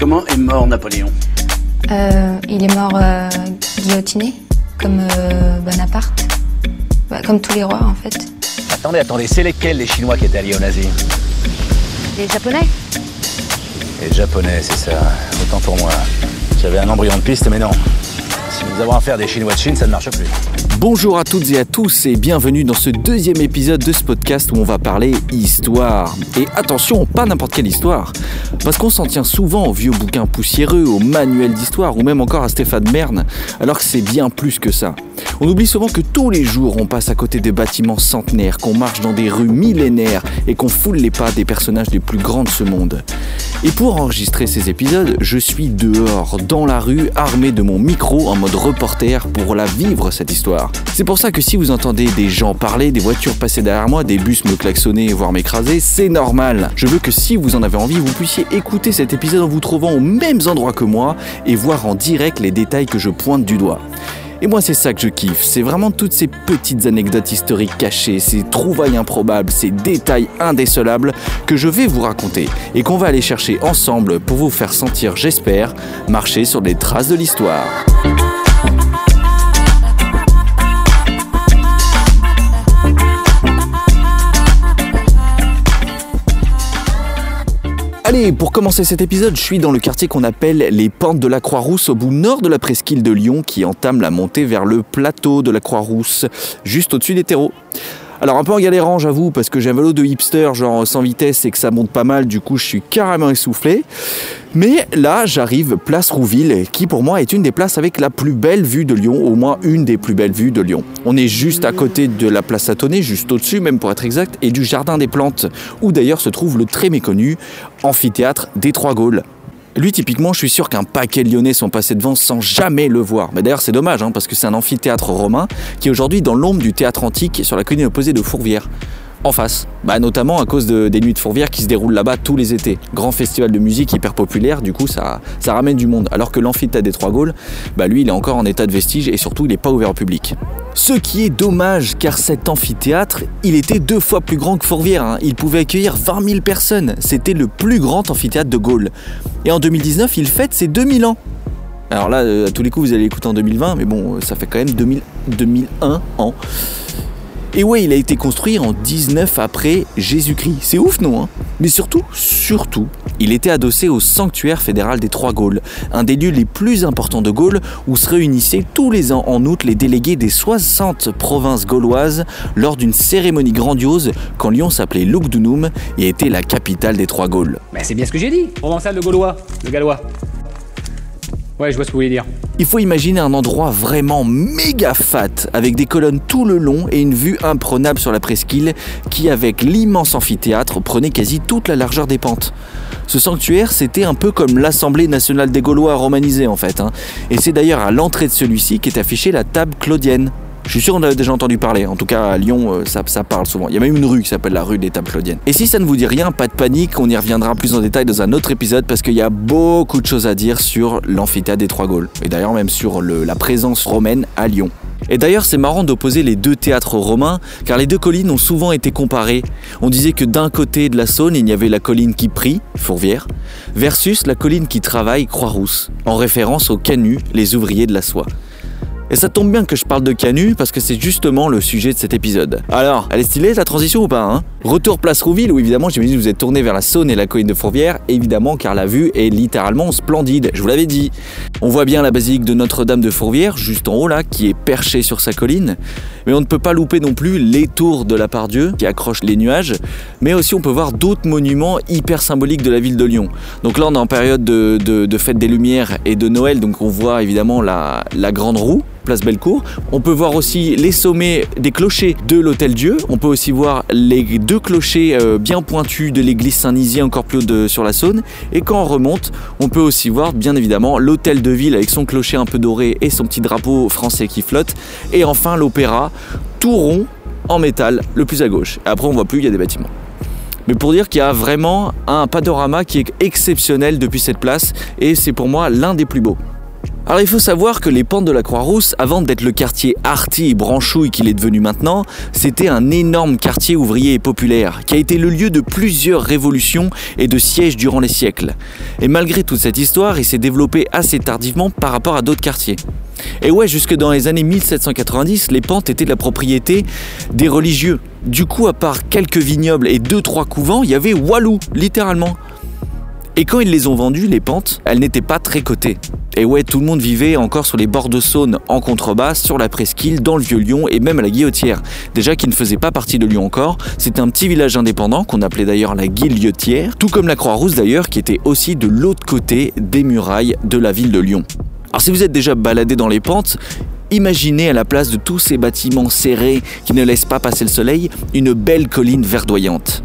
Comment est mort Napoléon? Il est mort guillotiné, comme Bonaparte. Bah, comme tous les rois, en fait. Attendez, attendez, c'est lesquels les Chinois qui étaient alliés aux nazis? Les Japonais. Les Japonais, c'est ça. Autant pour moi. J'avais un embryon de piste, mais non. Si nous avons affaire des Chinois de Chine, ça ne marche plus. Bonjour à toutes et à tous et bienvenue dans ce deuxième épisode de ce podcast où on va parler histoire. Et attention, pas n'importe quelle histoire, parce qu'on s'en tient souvent aux vieux bouquins poussiéreux, aux manuels d'histoire ou même encore à Stéphane Bern, alors que c'est bien plus que ça. On oublie souvent que tous les jours on passe à côté de bâtiments centenaires, qu'on marche dans des rues millénaires et qu'on foule les pas des personnages les plus grands de ce monde. Et pour enregistrer ces épisodes, je suis dehors, dans la rue, armé de mon micro en mode reporter pour la vivre cette histoire. C'est pour ça que si vous entendez des gens parler, des voitures passer derrière moi, des bus me klaxonner voire m'écraser, c'est normal. Je veux que si vous en avez envie, vous puissiez écouter cet épisode en vous trouvant aux mêmes endroits que moi et voir en direct les détails que je pointe du doigt. Et moi c'est ça que je kiffe, c'est vraiment toutes ces petites anecdotes historiques cachées, ces trouvailles improbables, ces détails indécelables que je vais vous raconter et qu'on va aller chercher ensemble pour vous faire sentir, j'espère, marcher sur les traces de l'histoire. Allez, pour commencer cet épisode, je suis dans le quartier qu'on appelle les Pentes de la Croix-Rousse, au bout nord de la Presqu'île de Lyon, qui entame la montée vers le plateau de la Croix-Rousse, juste au-dessus des Terreaux. Alors un peu en galérant, j'avoue, parce que j'ai un vélo de hipster, genre sans vitesse, et que ça monte pas mal, du coup je suis carrément essoufflé. Mais là, j'arrive place Rouville, qui pour moi est une des places avec la plus belle vue de Lyon, au moins une des plus belles vues de Lyon. On est juste à côté de la place Satonnet, juste au-dessus même pour être exact, et du Jardin des Plantes, où d'ailleurs se trouve le très méconnu Amphithéâtre des Trois-Gaules. Lui, typiquement, je suis sûr qu'un paquet de Lyonnais sont passés devant sans jamais le voir. Mais d'ailleurs, c'est dommage, parce que c'est un amphithéâtre romain qui est aujourd'hui dans l'ombre du théâtre antique sur la colline opposée de Fourvière. En face. Notamment à cause des nuits de Fourvière qui se déroulent là-bas tous les étés. Grand festival de musique hyper populaire, du coup, ça ramène du monde. Alors que l'amphithéâtre des Trois-Gaules, lui, il est encore en état de vestige et surtout, il n'est pas ouvert au public. Ce qui est dommage, car cet amphithéâtre, il était 2 fois plus grand que Fourvière. Il pouvait accueillir 20 000 personnes. C'était le plus grand amphithéâtre de Gaule. Et en 2019, il fête ses 2000 ans. Alors là, à tous les coups, vous allez l'écouter en 2020, mais bon, ça fait quand même 2001 ans. Et ouais, il a été construit en 19 après Jésus-Christ. C'est ouf, non hein? Mais surtout, il était adossé au sanctuaire fédéral des Trois-Gaules, un des lieux les plus importants de Gaule où se réunissaient tous les ans en août les délégués des 60 provinces gauloises lors d'une cérémonie grandiose quand Lyon s'appelait Lugdunum et était la capitale des Trois-Gaules. Bah c'est bien ce que j'ai dit, provençal de Gaulois, de Gallois. Ouais, je vois ce que vous voulez dire. Il faut imaginer un endroit vraiment méga fat, avec des colonnes tout le long et une vue imprenable sur la presqu'île qui, avec l'immense amphithéâtre, prenait quasi toute la largeur des pentes. Ce sanctuaire, c'était un peu comme l'Assemblée nationale des Gaulois romanisée en fait. Et c'est d'ailleurs à l'entrée de celui-ci qu'est affichée la table claudienne. Je suis sûr qu'on en avait déjà entendu parler, en tout cas à Lyon, ça parle souvent. Il y a même une rue qui s'appelle la rue des Tables Claudiennes. Et si ça ne vous dit rien, pas de panique, on y reviendra plus en détail dans un autre épisode parce qu'il y a beaucoup de choses à dire sur l'amphithéâtre des Trois-Gaules. Et d'ailleurs même sur la présence romaine à Lyon. Et d'ailleurs c'est marrant d'opposer les 2 théâtres romains car les 2 collines ont souvent été comparées. On disait que d'un côté de la Saône il y avait la colline qui prie, Fourvière, versus la colline qui travaille, Croix-Rousse, en référence aux canuts, les ouvriers de la soie. Et ça tombe bien que je parle de canuts parce que c'est justement le sujet de cet épisode. Alors, elle est stylée la transition ou pas Retour place Rouville où évidemment j'imagine que vous êtes tourné vers la Saône et la colline de Fourvière, évidemment car la vue est littéralement splendide, je vous l'avais dit. On voit bien la basilique de Notre-Dame de Fourvière, juste en haut là, qui est perchée sur sa colline. Mais on ne peut pas louper non plus les tours de la Part-Dieu qui accrochent les nuages, mais aussi on peut voir d'autres monuments hyper symboliques de la ville de Lyon. Donc là on est en période de fête des Lumières et de Noël, donc on voit évidemment la grande roue. Place Bellecour. On peut voir aussi les sommets des clochers de l'Hôtel Dieu. On peut aussi voir les 2 clochers bien pointus de l'église Saint-Nizier encore plus haut sur la Saône. Et quand on remonte, on peut aussi voir bien évidemment l'Hôtel de Ville avec son clocher un peu doré et son petit drapeau français qui flotte. Et enfin l'Opéra, tout rond en métal, le plus à gauche. Et après on voit plus, il y a des bâtiments. Mais pour dire qu'il y a vraiment un panorama qui est exceptionnel depuis cette place et c'est pour moi l'un des plus beaux. Alors il faut savoir que les Pentes de la Croix-Rousse, avant d'être le quartier arty et branchouille qu'il est devenu maintenant, c'était un énorme quartier ouvrier et populaire, qui a été le lieu de plusieurs révolutions et de sièges durant les siècles. Et malgré toute cette histoire, il s'est développé assez tardivement par rapport à d'autres quartiers. Et ouais, jusque dans les années 1790, les Pentes étaient de la propriété des religieux. Du coup, à part quelques vignobles et 2-3 couvents, il y avait Walou, littéralement. Et quand ils les ont vendues, les Pentes, elles n'étaient pas très cotées. Et ouais, tout le monde vivait encore sur les bords de Saône, en contrebas, sur la Presqu'île, dans le Vieux Lyon et même à la Guillotière. Déjà qui ne faisait pas partie de Lyon encore, c'était un petit village indépendant qu'on appelait d'ailleurs la Guillotière, tout comme la Croix-Rousse d'ailleurs, qui était aussi de l'autre côté des murailles de la ville de Lyon. Alors si vous êtes déjà baladé dans les Pentes, imaginez à la place de tous ces bâtiments serrés qui ne laissent pas passer le soleil, une belle colline verdoyante.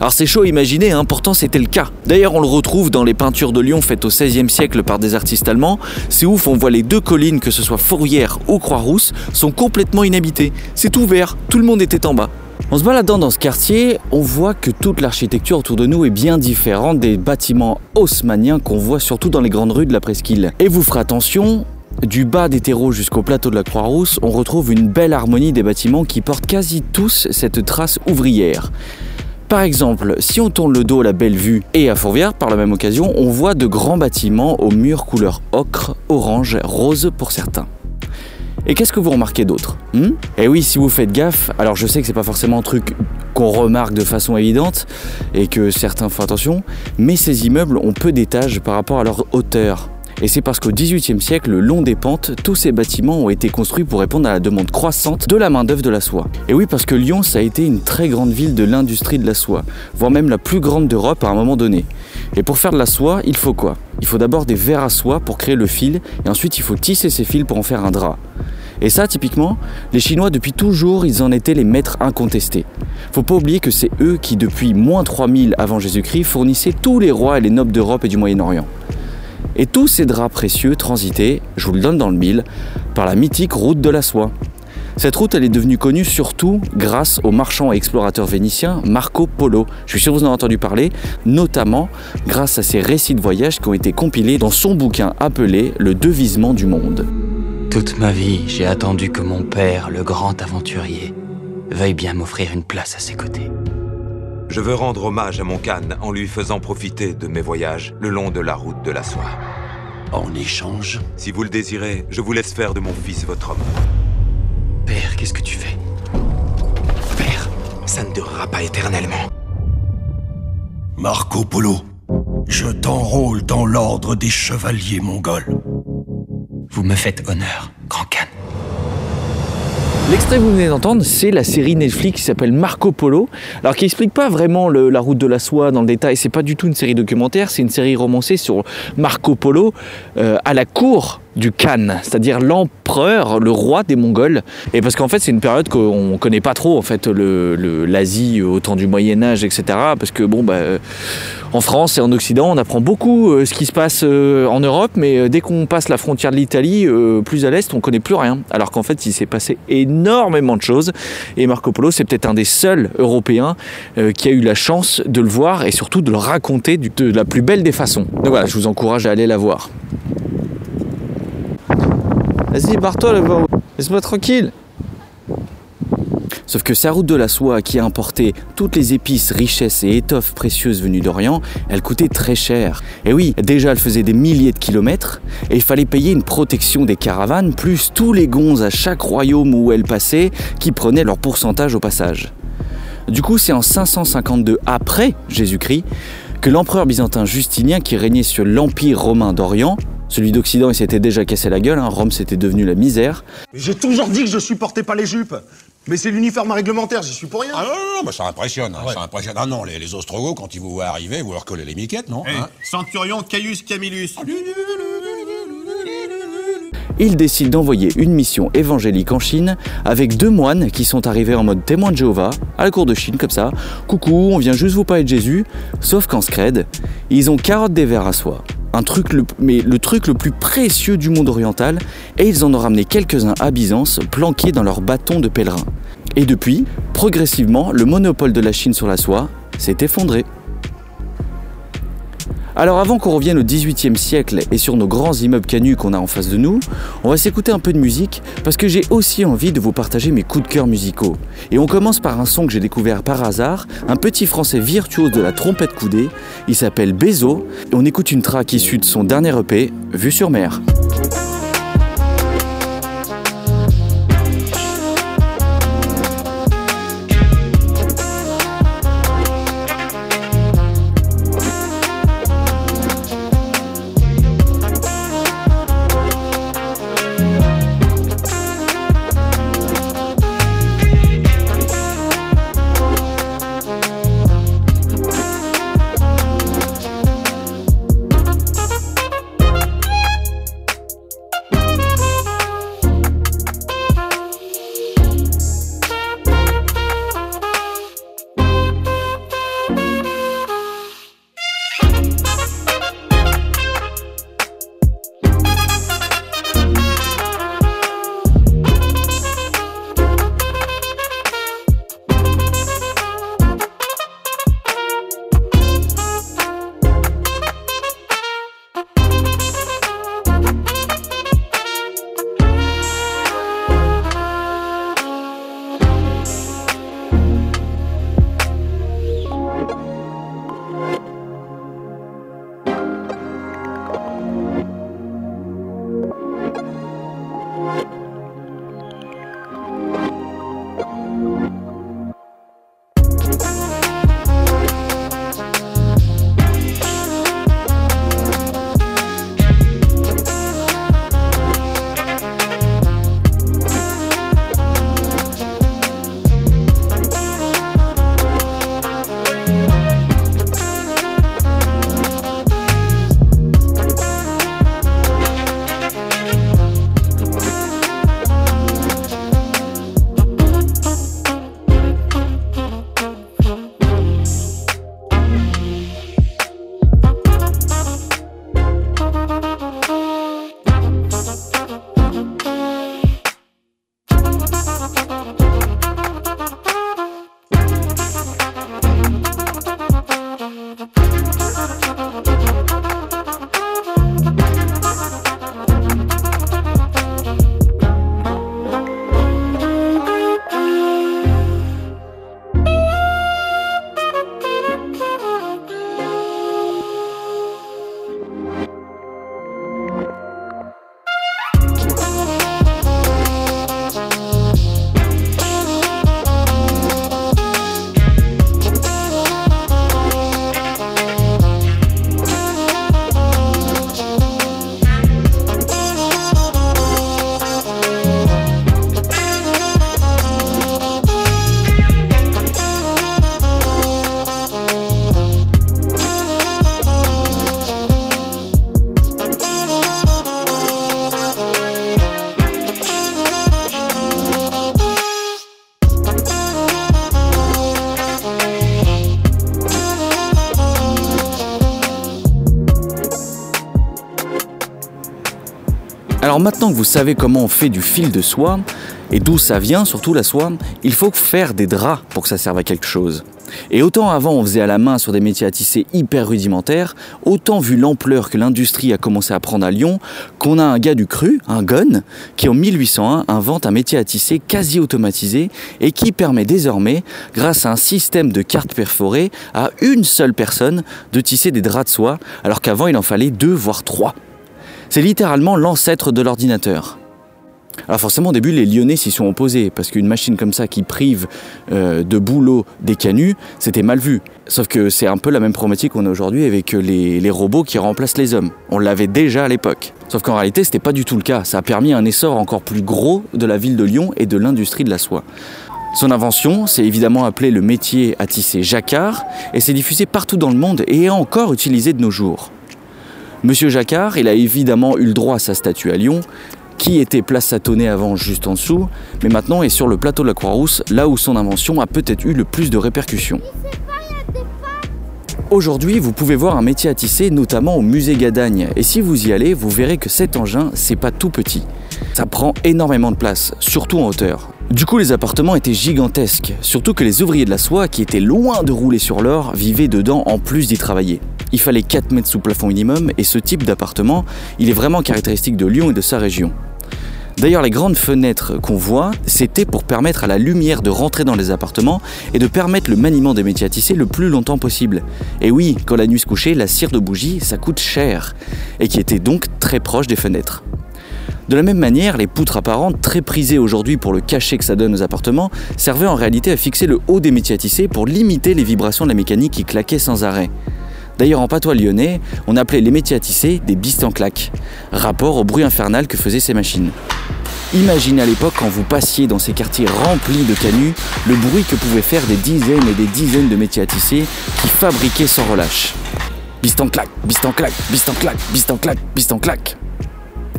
Alors c'est chaud à imaginer, hein, pourtant c'était le cas. D'ailleurs on le retrouve dans les peintures de Lyon faites au XVIe siècle par des artistes allemands. C'est ouf, on voit les deux collines, que ce soit Fourvière ou Croix-Rousse, sont complètement inhabitées. C'est ouvert, tout le monde était en bas. En se baladant dans ce quartier, on voit que toute l'architecture autour de nous est bien différente des bâtiments haussmanniens qu'on voit surtout dans les grandes rues de la Presqu'île. Et vous ferez attention, du bas des Terreaux jusqu'au plateau de la Croix-Rousse, on retrouve une belle harmonie des bâtiments qui portent quasi tous cette trace ouvrière. Par exemple, si on tourne le dos à la Bellevue et à Fourvière, par la même occasion, on voit de grands bâtiments aux murs couleur ocre, orange, rose pour certains. Et qu'est-ce que vous remarquez d'autre Eh oui, si vous faites gaffe, alors je sais que c'est pas forcément un truc qu'on remarque de façon évidente et que certains font attention, mais ces immeubles ont peu d'étages par rapport à leur hauteur. Et c'est parce qu'au XVIIIe siècle, le long des pentes, tous ces bâtiments ont été construits pour répondre à la demande croissante de la main-d'œuvre de la soie. Et oui, parce que Lyon, ça a été une très grande ville de l'industrie de la soie, voire même la plus grande d'Europe à un moment donné. Et pour faire de la soie, il faut quoi? Il faut d'abord des vers à soie pour créer le fil, et ensuite il faut tisser ces fils pour en faire un drap. Et ça, typiquement, les Chinois, depuis toujours, ils en étaient les maîtres incontestés. Faut pas oublier que c'est eux qui, depuis moins 3000 avant Jésus-Christ, fournissaient tous les rois et les nobles d'Europe et du Moyen-Orient. Et tous ces draps précieux transitaient, je vous le donne dans le mille, par la mythique route de la soie. Cette route, elle est devenue connue surtout grâce au marchand et explorateur vénitien Marco Polo. Je suis sûr que vous en avez entendu parler, notamment grâce à ses récits de voyage qui ont été compilés dans son bouquin appelé « Le devisement du monde ». Toute ma vie, j'ai attendu que mon père, le grand aventurier, veuille bien m'offrir une place à ses côtés. Je veux rendre hommage à mon Khan en lui faisant profiter de mes voyages le long de la route de la soie. En échange, si vous le désirez, je vous laisse faire de mon fils votre homme. Père, qu'est-ce que tu fais? Père, ça ne durera pas éternellement. Marco Polo, je t'enrôle dans l'ordre des chevaliers mongols. Vous me faites honneur, grand Khan. L'extrait que vous venez d'entendre, c'est la série Netflix qui s'appelle Marco Polo, alors qui explique pas vraiment la route de la soie dans le détail, c'est pas du tout une série documentaire, c'est une série romancée sur Marco Polo à la cour du Khan, c'est-à-dire l'empereur, le roi des Mongols. Et parce qu'en fait, c'est une période qu'on connaît pas trop, en fait, l'Asie au temps du Moyen-Âge, etc. Parce que, bon, bah, en France et en Occident, on apprend beaucoup ce qui se passe en Europe, mais dès qu'on passe la frontière de l'Italie, plus à l'est, on connaît plus rien. Alors qu'en fait, il s'est passé énormément de choses. Et Marco Polo, c'est peut-être un des seuls Européens qui a eu la chance de le voir et surtout de le raconter de la plus belle des façons. Donc voilà, je vous encourage à aller la voir. Vas-y, barre-toi là-bas, laisse-moi tranquille. Sauf que sa route de la soie, qui a importé toutes les épices, richesses et étoffes précieuses venues d'Orient, elle coûtait très cher. Et oui, déjà elle faisait des milliers de kilomètres, et il fallait payer une protection des caravanes, plus tous les gonds à chaque royaume où elle passait, qui prenaient leur pourcentage au passage. Du coup, c'est en 552 après Jésus-Christ que l'empereur byzantin Justinien, qui régnait sur l'Empire romain d'Orient, celui d'Occident, il s'était déjà cassé la gueule, hein. Rome s'était devenue la misère. J'ai toujours dit que je supportais pas les jupes, mais c'est l'uniforme réglementaire, j'y suis pour rien. Ah non, bah ça impressionne, hein, ouais. Ça impressionne. Ah non, les Ostrogoths, quand ils vous voient arriver, vous leur collez les miquettes, non hey, hein. Centurion Caius Camillus. Il décide d'envoyer une mission évangélique en Chine avec deux moines qui sont arrivés en mode témoins de Jéhovah, à la cour de Chine, comme ça. Coucou, on vient juste vous parler de Jésus, sauf qu'en scred, ils ont carottes des vers à soie. Le truc le plus précieux du monde oriental, et ils en ont ramené quelques-uns à Byzance, planqués dans leurs bâtons de pèlerins. Et depuis, progressivement, le monopole de la Chine sur la soie s'est effondré. Alors avant qu'on revienne au XVIIIe siècle et sur nos grands immeubles canuts qu'on a en face de nous, on va s'écouter un peu de musique parce que j'ai aussi envie de vous partager mes coups de cœur musicaux. Et on commence par un son que j'ai découvert par hasard, un petit français virtuose de la trompette coudée, il s'appelle Bézo, et on écoute une track issue de son dernier EP, Vue sur mer. Alors maintenant que vous savez comment on fait du fil de soie, et d'où ça vient, surtout la soie, il faut faire des draps pour que ça serve à quelque chose. Et autant avant on faisait à la main sur des métiers à tisser hyper rudimentaires, autant vu l'ampleur que l'industrie a commencé à prendre à Lyon, qu'on a un gars du cru, un gonne, qui en 1801 invente un métier à tisser quasi automatisé et qui permet désormais, grâce à un système de cartes perforées, à une seule personne de tisser des draps de soie, alors qu'avant il en fallait 2 voire 3. C'est littéralement l'ancêtre de l'ordinateur. Alors forcément au début les Lyonnais s'y sont opposés parce qu'une machine comme ça qui prive de boulot des canuts, c'était mal vu. Sauf que c'est un peu la même problématique qu'on a aujourd'hui avec les robots qui remplacent les hommes. On l'avait déjà à l'époque. Sauf qu'en réalité c'était pas du tout le cas. Ça a permis un essor encore plus gros de la ville de Lyon et de l'industrie de la soie. Son invention, c'est évidemment appelé le métier à tisser Jacquard et c'est diffusé partout dans le monde et est encore utilisé de nos jours. Monsieur Jacquard, il a évidemment eu le droit à sa statue à Lyon, qui était place Satonnet avant juste en dessous, mais maintenant est sur le plateau de la Croix-Rousse, là où son invention a peut-être eu le plus de répercussions. Aujourd'hui, vous pouvez voir un métier à tisser, notamment au musée Gadagne, et si vous y allez, vous verrez que cet engin, c'est pas tout petit. Ça prend énormément de place, surtout en hauteur. Du coup, les appartements étaient gigantesques, surtout que les ouvriers de la soie, qui étaient loin de rouler sur l'or, vivaient dedans en plus d'y travailler. il fallait 4 mètres sous plafond minimum et ce type d'appartement, il est vraiment caractéristique de Lyon et de sa région. D'ailleurs, les grandes fenêtres qu'on voit, c'était pour permettre à la lumière de rentrer dans les appartements et de permettre le maniement des métiers à tisser le plus longtemps possible. Et oui, quand la nuit se couchait, la cire de bougie, ça coûte cher, et qui était donc très proche des fenêtres. De la même manière, les poutres apparentes, très prisées aujourd'hui pour le cachet que ça donne aux appartements, servaient en réalité à fixer le haut des métiers à tisser pour limiter les vibrations de la mécanique qui claquait sans arrêt. D'ailleurs, en patois lyonnais, on appelait les métiers à tisser des bistanclaques, rapport au bruit infernal que faisaient ces machines. Imaginez à l'époque, quand vous passiez dans ces quartiers remplis de canuts, le bruit que pouvaient faire des dizaines et des dizaines de métiers à tisser qui fabriquaient sans relâche. Bistanclaque, bistanclaque, bistanclaque, bistanclaque, bistanclaque.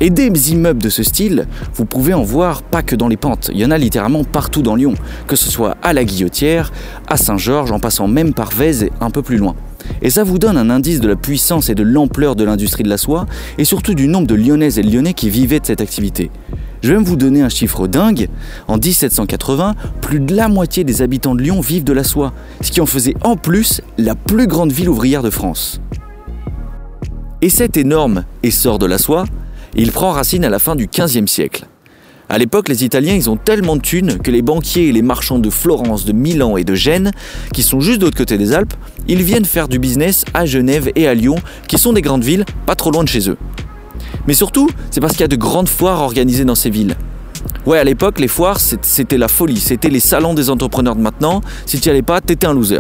Et des immeubles de ce style, vous pouvez en voir pas que dans les Pentes, il y en a littéralement partout dans Lyon, que ce soit à la Guillotière, à Saint-Georges, en passant même par Vèze et un peu plus loin. Et ça vous donne un indice de la puissance et de l'ampleur de l'industrie de la soie, et surtout du nombre de Lyonnaises et Lyonnais qui vivaient de cette activité. Je vais même vous donner un chiffre dingue, en 1780, plus de la moitié des habitants de Lyon vivent de la soie, ce qui en faisait en plus la plus grande ville ouvrière de France. Et cet énorme essor de la soie, il prend racine à la fin du XVe siècle. À l'époque, les Italiens, ils ont tellement de thunes que les banquiers et les marchands de Florence, de Milan et de Gênes, qui sont juste de l'autre côté des Alpes, ils viennent faire du business à Genève et à Lyon, qui sont des grandes villes, pas trop loin de chez eux. Mais surtout, c'est parce qu'il y a de grandes foires organisées dans ces villes. Ouais, à l'époque, les foires, c'était la folie, c'était les salons des entrepreneurs de maintenant, si t'y allais pas, t'étais un loser.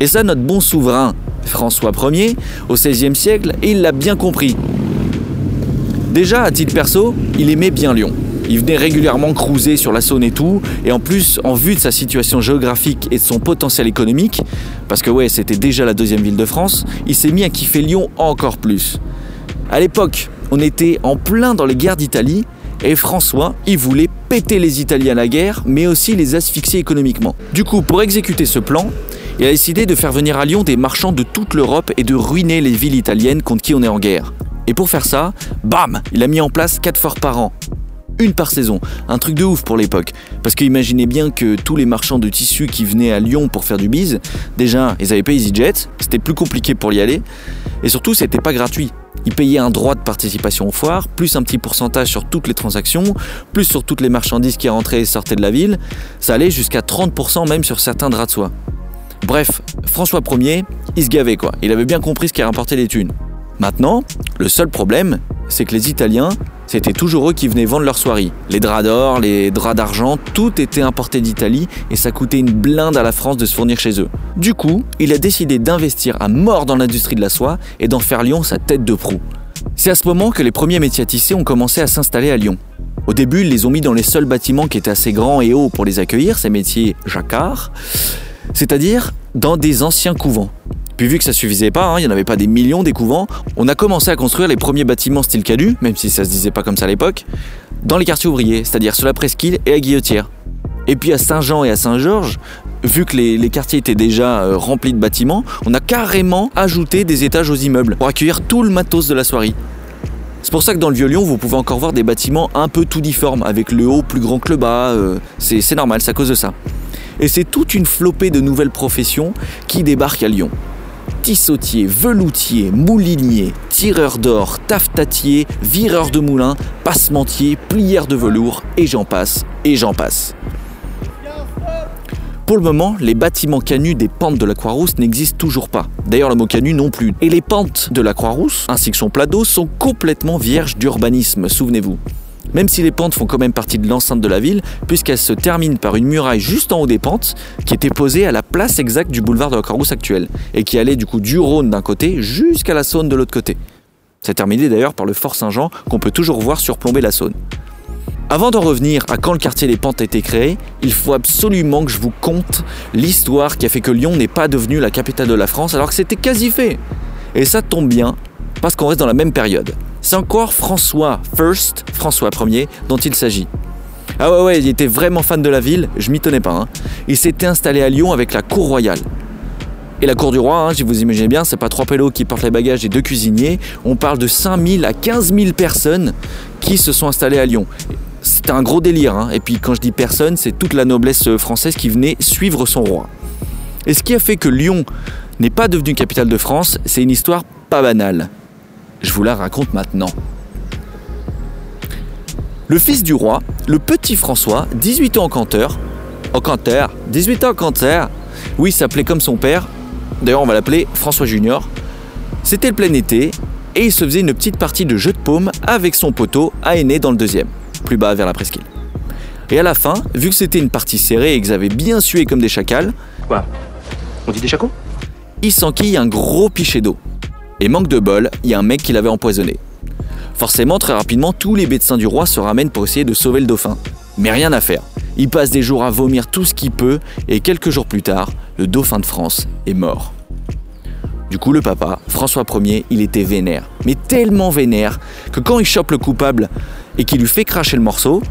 Et ça, notre bon souverain, François Ier, au XVIe siècle, il l'a bien compris. Déjà, à titre perso, il aimait bien Lyon. Il venait régulièrement cruiser sur la Saône et tout, et en plus, en vue de sa situation géographique et de son potentiel économique, parce que ouais, c'était déjà la deuxième ville de France, il s'est mis à kiffer Lyon encore plus. À l'époque, on était en plein dans les guerres d'Italie, et François, il voulait péter les Italiens à la guerre, mais aussi les asphyxier économiquement. Du coup, pour exécuter ce plan, il a décidé de faire venir à Lyon des marchands de toute l'Europe et de ruiner les villes italiennes contre qui on est en guerre. Et pour faire ça, bam, il a mis en place 4 foires par an. Une par saison, un truc de ouf pour l'époque. Parce que imaginez bien que tous les marchands de tissus qui venaient à Lyon pour faire du bise, déjà, ils avaient pas EasyJet, c'était plus compliqué pour y aller. Et surtout, c'était pas gratuit. Ils payaient un droit de participation aux foires, plus un petit pourcentage sur toutes les transactions, plus sur toutes les marchandises qui rentraient et sortaient de la ville. Ça allait jusqu'à 30% même sur certains draps de soie. Bref, François Ier, il se gavait quoi. Il avait bien compris ce qui rapportait les thunes. Maintenant, le seul problème, c'est que les Italiens, c'était toujours eux qui venaient vendre leurs soieries. Les draps d'or, les draps d'argent, tout était importé d'Italie et ça coûtait une blinde à la France de se fournir chez eux. Du coup, il a décidé d'investir à mort dans l'industrie de la soie et d'en faire Lyon sa tête de proue. C'est à ce moment que les premiers métiers à tisser ont commencé à s'installer à Lyon. Au début, ils les ont mis dans les seuls bâtiments qui étaient assez grands et hauts pour les accueillir, ces métiers Jacquard, c'est-à-dire dans des anciens couvents. Puis vu que ça suffisait pas, il n'y en avait pas des millions des couvents, on a commencé à construire les premiers bâtiments style cadu, même si ça se disait pas comme ça à l'époque, dans les quartiers ouvriers, c'est-à-dire sur la Presqu'île et la Guillotière. Et puis à Saint-Jean et à Saint-Georges, vu que les quartiers étaient déjà remplis de bâtiments, on a carrément ajouté des étages aux immeubles pour accueillir tout le matos de la soierie. C'est pour ça que dans le Vieux Lyon, vous pouvez encore voir des bâtiments un peu tout difformes, avec le haut plus grand que le bas, c'est normal, c'est à cause de ça. Et c'est toute une flopée de nouvelles professions qui débarquent à Lyon. Tissotier, veloutier, moulinier, tireur d'or, taffetatier, vireur de moulin, passementier, plieur de velours, et j'en passe, et j'en passe. Pour le moment, les bâtiments canuts des pentes de la Croix-Rousse n'existent toujours pas. D'ailleurs, le mot canut non plus. Et les pentes de la Croix-Rousse, ainsi que son plat d'eau, sont complètement vierges d'urbanisme, souvenez-vous. Même si les pentes font quand même partie de l'enceinte de la ville, puisqu'elles se terminent par une muraille juste en haut des pentes, qui était posée à la place exacte du boulevard de la Croix-Rousse actuelle, et qui allait du coup du Rhône d'un côté jusqu'à la Saône de l'autre côté. C'est terminé d'ailleurs par le fort Saint-Jean, qu'on peut toujours voir surplomber la Saône. Avant d'en revenir à quand le quartier des Pentes a été créé, il faut absolument que je vous conte l'histoire qui a fait que Lyon n'est pas devenue la capitale de la France alors que c'était quasi fait. Et ça tombe bien, parce qu'on reste dans la même période. C'est encore François Ier, dont il s'agit. Ah ouais, il était vraiment fan de la ville, je m'y tenais pas. Il s'était installé à Lyon avec la cour royale. Et la cour du roi, si vous imaginez bien, c'est pas 3 pélos qui portent les bagages et 2 cuisiniers. On parle de 5000 à 15 000 personnes qui se sont installées à Lyon. C'était un gros délire. Et puis quand je dis personne, c'est toute la noblesse française qui venait suivre son roi. Et ce qui a fait que Lyon n'est pas devenue capitale de France, c'est une histoire pas banale. Je vous la raconte maintenant. Le fils du roi, le petit François, 18 ans en Canter, oui, s'appelait comme son père, d'ailleurs on va l'appeler François Junior. C'était le plein été et il se faisait une petite partie de jeu de paume avec son poteau à Aîné dans le deuxième, plus bas vers la Presqu'île. Et à la fin, vu que c'était une partie serrée et qu'ils avaient bien sué comme des chacals... Quoi ? On dit des chacons ? Il s'enquille un gros pichet d'eau. Et manque de bol, il y a un mec qui l'avait empoisonné. Forcément, très rapidement, tous les médecins du roi se ramènent pour essayer de sauver le dauphin. Mais rien à faire. Il passe des jours à vomir tout ce qu'il peut et quelques jours plus tard, le dauphin de France est mort. Du coup, le papa, François Ier, il était vénère. Mais tellement vénère que quand il chope le coupable et qu'il lui fait cracher le morceau...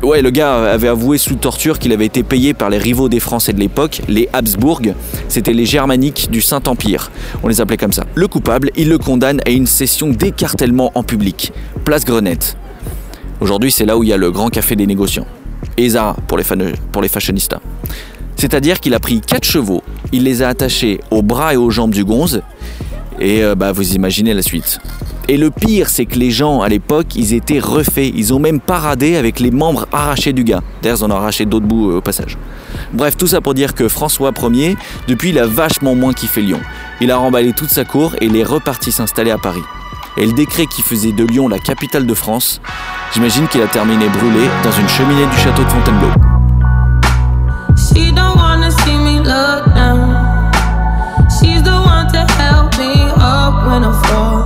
Ouais, le gars avait avoué sous torture qu'il avait été payé par les rivaux des Français de l'époque, les Habsbourg. C'était les Germaniques du Saint-Empire, on les appelait comme ça. Le coupable, il le condamne à une session d'écartèlement en public, place Grenette. Aujourd'hui, c'est là où il y a le grand café des négociants. Et Zara, pour les fashionistas. C'est-à-dire qu'il a pris 4 chevaux, il les a attachés aux bras et aux jambes du gonze, et vous imaginez la suite. Et le pire, c'est que les gens, à l'époque, ils étaient refaits. Ils ont même paradé avec les membres arrachés du gars. D'ailleurs, ils en ont arraché d'autres bouts au passage. Bref, tout ça pour dire que François Ier, depuis, il a vachement moins kiffé Lyon. Il a remballé toute sa cour et il est reparti s'installer à Paris. Et le décret qui faisait de Lyon la capitale de France, j'imagine qu'il a terminé brûlé dans une cheminée du château de Fontainebleau. She don't wanna see me look down. She's the one to help me up when I fall.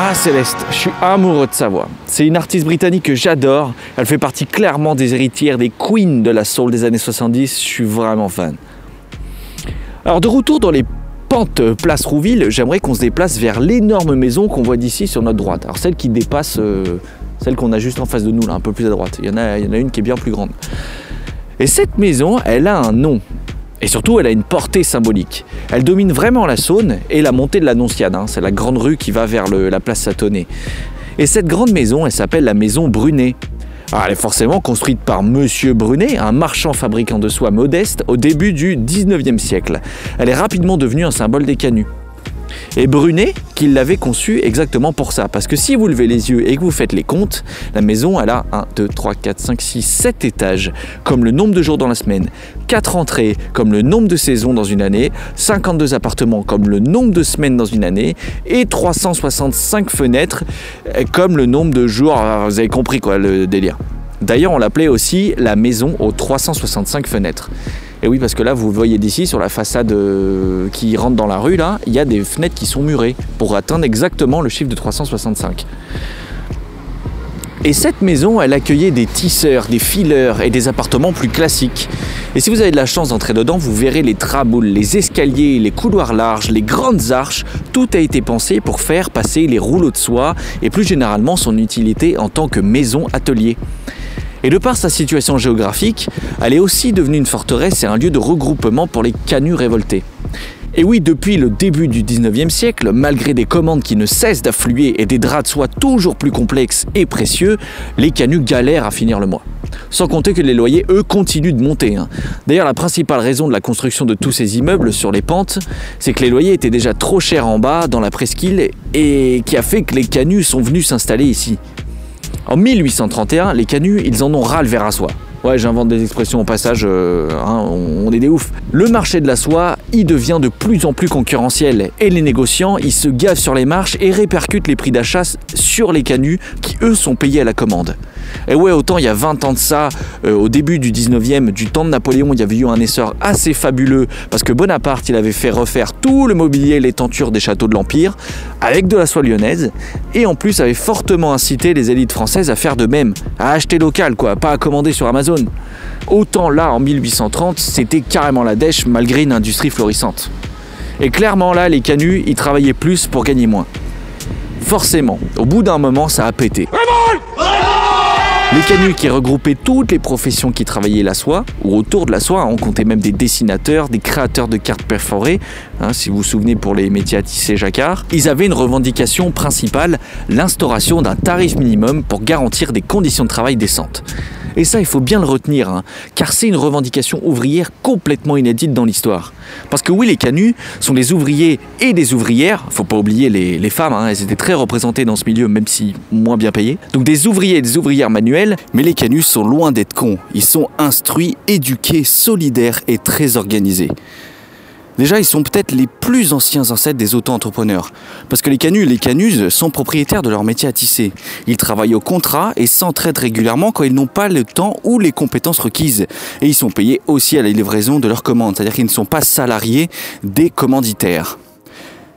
Ah Céleste, je suis amoureux de sa voix. C'est une artiste britannique que j'adore. Elle fait partie clairement des héritières des queens de la soul des années 70. Je suis vraiment fan. Alors de retour dans les Pentes Place Rouville, j'aimerais qu'on se déplace vers l'énorme maison qu'on voit d'ici sur notre droite. Alors celle qui dépasse celle qu'on a juste en face de nous, là, un peu plus à droite. Il y en a une qui est bien plus grande. Et cette maison, elle a un nom. Et surtout, elle a une portée symbolique. Elle domine vraiment la Saône et la montée de l'Annonciade. Hein. C'est la grande rue qui va vers la place Satonnet. Et cette grande maison, elle s'appelle la Maison Brunet. Alors, elle est forcément construite par Monsieur Brunet, un marchand fabricant de soie modeste au début du 19e siècle. Elle est rapidement devenue un symbole des canuts. Et Brunet, qui l'avait conçue exactement pour ça. Parce que si vous levez les yeux et que vous faites les comptes, la maison, elle a 1, 2, 3, 4, 5, 6, 7 étages, comme le nombre de jours dans la semaine, 4 entrées, comme le nombre de saisons dans une année, 52 appartements, comme le nombre de semaines dans une année, et 365 fenêtres, comme le nombre de jours. Alors, vous avez compris quoi, le délire. D'ailleurs, on l'appelait aussi la maison aux 365 fenêtres. Et oui, parce que là, vous voyez d'ici, sur la façade qui rentre dans la rue, là, il y a des fenêtres qui sont murées pour atteindre exactement le chiffre de 365. Et cette maison, elle accueillait des tisseurs, des fileurs et des appartements plus classiques. Et si vous avez de la chance d'entrer dedans, vous verrez les traboules, les escaliers, les couloirs larges, les grandes arches. Tout a été pensé pour faire passer les rouleaux de soie et plus généralement son utilité en tant que maison-atelier. Et de par sa situation géographique, elle est aussi devenue une forteresse et un lieu de regroupement pour les canuts révoltés. Et oui, depuis le début du 19e siècle, malgré des commandes qui ne cessent d'affluer et des draps de soie toujours plus complexes et précieux, les canuts galèrent à finir le mois. Sans compter que les loyers, eux, continuent de monter. Hein. D'ailleurs, la principale raison de la construction de tous ces immeubles sur les pentes, c'est que les loyers étaient déjà trop chers en bas, dans la Presqu'île, et qui a fait que les canuts sont venus s'installer ici. En 1831, les canuts, ils en ont ras le verre à soie. Ouais, j'invente des expressions au passage, hein, on est des oufs. Le marché de la soie, il devient de plus en plus concurrentiel. Et les négociants, ils se gavent sur les marches et répercutent les prix d'achat sur les canuts qui, eux, sont payés à la commande. Et ouais, autant il y a 20 ans de ça, au début du 19e, du temps de Napoléon, il y avait eu un essor assez fabuleux parce que Bonaparte, il avait fait refaire tout le mobilier et les tentures des châteaux de l'Empire avec de la soie lyonnaise et en plus avait fortement incité les élites françaises à faire de même, à acheter local quoi, pas à commander sur Amazon. Autant là, en 1830, c'était carrément la dèche malgré une industrie florissante. Et clairement là, les canuts, ils travaillaient plus pour gagner moins. Forcément, au bout d'un moment, ça a pété. Les canuts qui regroupaient toutes les professions qui travaillaient la soie, ou autour de la soie, on comptait même des dessinateurs, des créateurs de cartes perforées, hein, si vous vous souvenez pour les métiers à tisser Jacquard, ils avaient une revendication principale, l'instauration d'un tarif minimum pour garantir des conditions de travail décentes. Et ça, il faut bien le retenir, hein, car c'est une revendication ouvrière complètement inédite dans l'histoire. Parce que oui, les canuts sont des ouvriers et des ouvrières, faut pas oublier les femmes, hein, elles étaient très représentées dans ce milieu, même si moins bien payées. Donc des ouvriers et des ouvrières manuels, mais les canuts sont loin d'être cons. Ils sont instruits, éduqués, solidaires et très organisés. Déjà, ils sont peut-être les plus anciens ancêtres des auto-entrepreneurs. Parce que les canuts et les canuses sont propriétaires de leur métier à tisser. Ils travaillent au contrat et s'entraident régulièrement quand ils n'ont pas le temps ou les compétences requises. Et ils sont payés aussi à la livraison de leurs commandes. C'est-à-dire qu'ils ne sont pas salariés des commanditaires.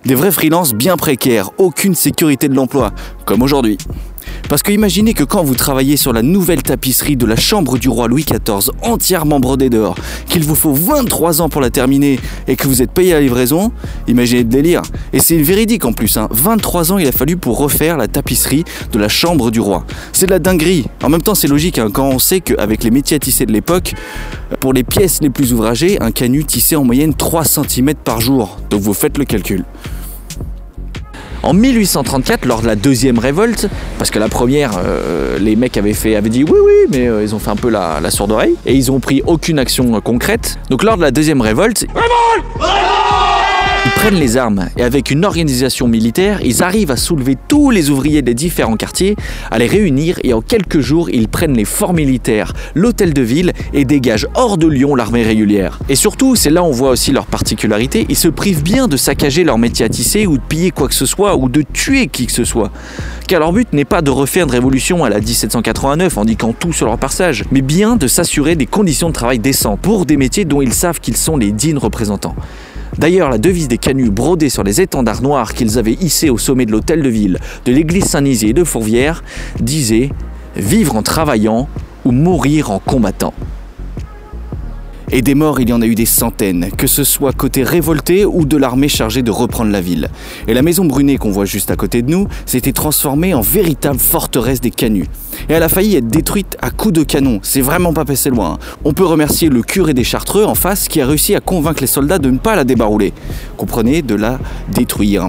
Des vrais freelances bien précaires, aucune sécurité de l'emploi, comme aujourd'hui. Parce que imaginez que quand vous travaillez sur la nouvelle tapisserie de la chambre du roi Louis XIV entièrement brodée d'or, qu'il vous faut 23 ans pour la terminer et que vous êtes payé à la livraison, imaginez le délire. Et c'est véridique en plus, hein. 23 ans il a fallu pour refaire la tapisserie de la chambre du roi. C'est de la dinguerie. En même temps c'est logique hein, quand on sait qu'avec les métiers à tisser de l'époque, pour les pièces les plus ouvragées, un canut tissait en moyenne 3 cm par jour. Donc vous faites le calcul. En 1834, lors de la deuxième révolte, parce que la première, les mecs avaient dit oui, mais ils ont fait un peu la sourde oreille, et ils ont pris aucune action concrète. Donc lors de la deuxième révolte, ils prennent les armes, et avec une organisation militaire, ils arrivent à soulever tous les ouvriers des différents quartiers, à les réunir, et en quelques jours, ils prennent les forts militaires, l'hôtel de ville, et dégagent hors de Lyon l'armée régulière. Et surtout, c'est là où on voit aussi leur particularité, ils se privent bien de saccager leur métier à tisser, ou de piller quoi que ce soit, ou de tuer qui que ce soit. Car leur but n'est pas de refaire une révolution à la 1789 en niquant tout sur leur passage, mais bien de s'assurer des conditions de travail décentes pour des métiers dont ils savent qu'ils sont les dignes représentants. D'ailleurs, la devise des canuts brodés sur les étendards noirs qu'ils avaient hissés au sommet de l'hôtel de ville, de l'église Saint-Nizier et de Fourvière disait « Vivre en travaillant ou mourir en combattant ». Et des morts, il y en a eu des centaines, que ce soit côté révolté ou de l'armée chargée de reprendre la ville. Et la maison Brunet qu'on voit juste à côté de nous s'était transformée en véritable forteresse des canuts. Et elle a failli être détruite à coups de canon, c'est vraiment pas passé loin. On peut remercier le curé des Chartreux en face qui a réussi à convaincre les soldats de ne pas la débarouler. Comprenez, de la détruire.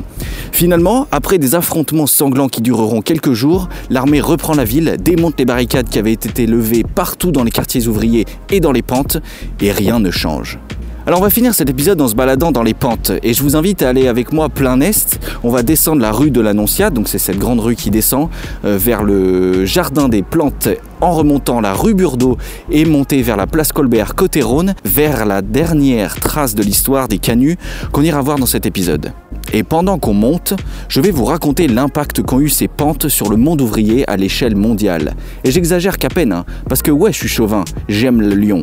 Finalement, après des affrontements sanglants qui dureront quelques jours, l'armée reprend la ville, démonte les barricades qui avaient été levées partout dans les quartiers ouvriers et dans les pentes, et rien ne change. Alors on va finir cet épisode en se baladant dans les pentes et je vous invite à aller avec moi plein est. On va descendre la rue de l'Annonciade, donc c'est cette grande rue qui descend vers le Jardin des Plantes en remontant la rue Burdeau et monter vers la place Colbert côté Rhône, vers la dernière trace de l'histoire des canuts qu'on ira voir dans cet épisode. Et pendant qu'on monte, je vais vous raconter l'impact qu'ont eu ces pentes sur le monde ouvrier à l'échelle mondiale. Et j'exagère qu'à peine, hein, parce que ouais, je suis chauvin, j'aime Lyon.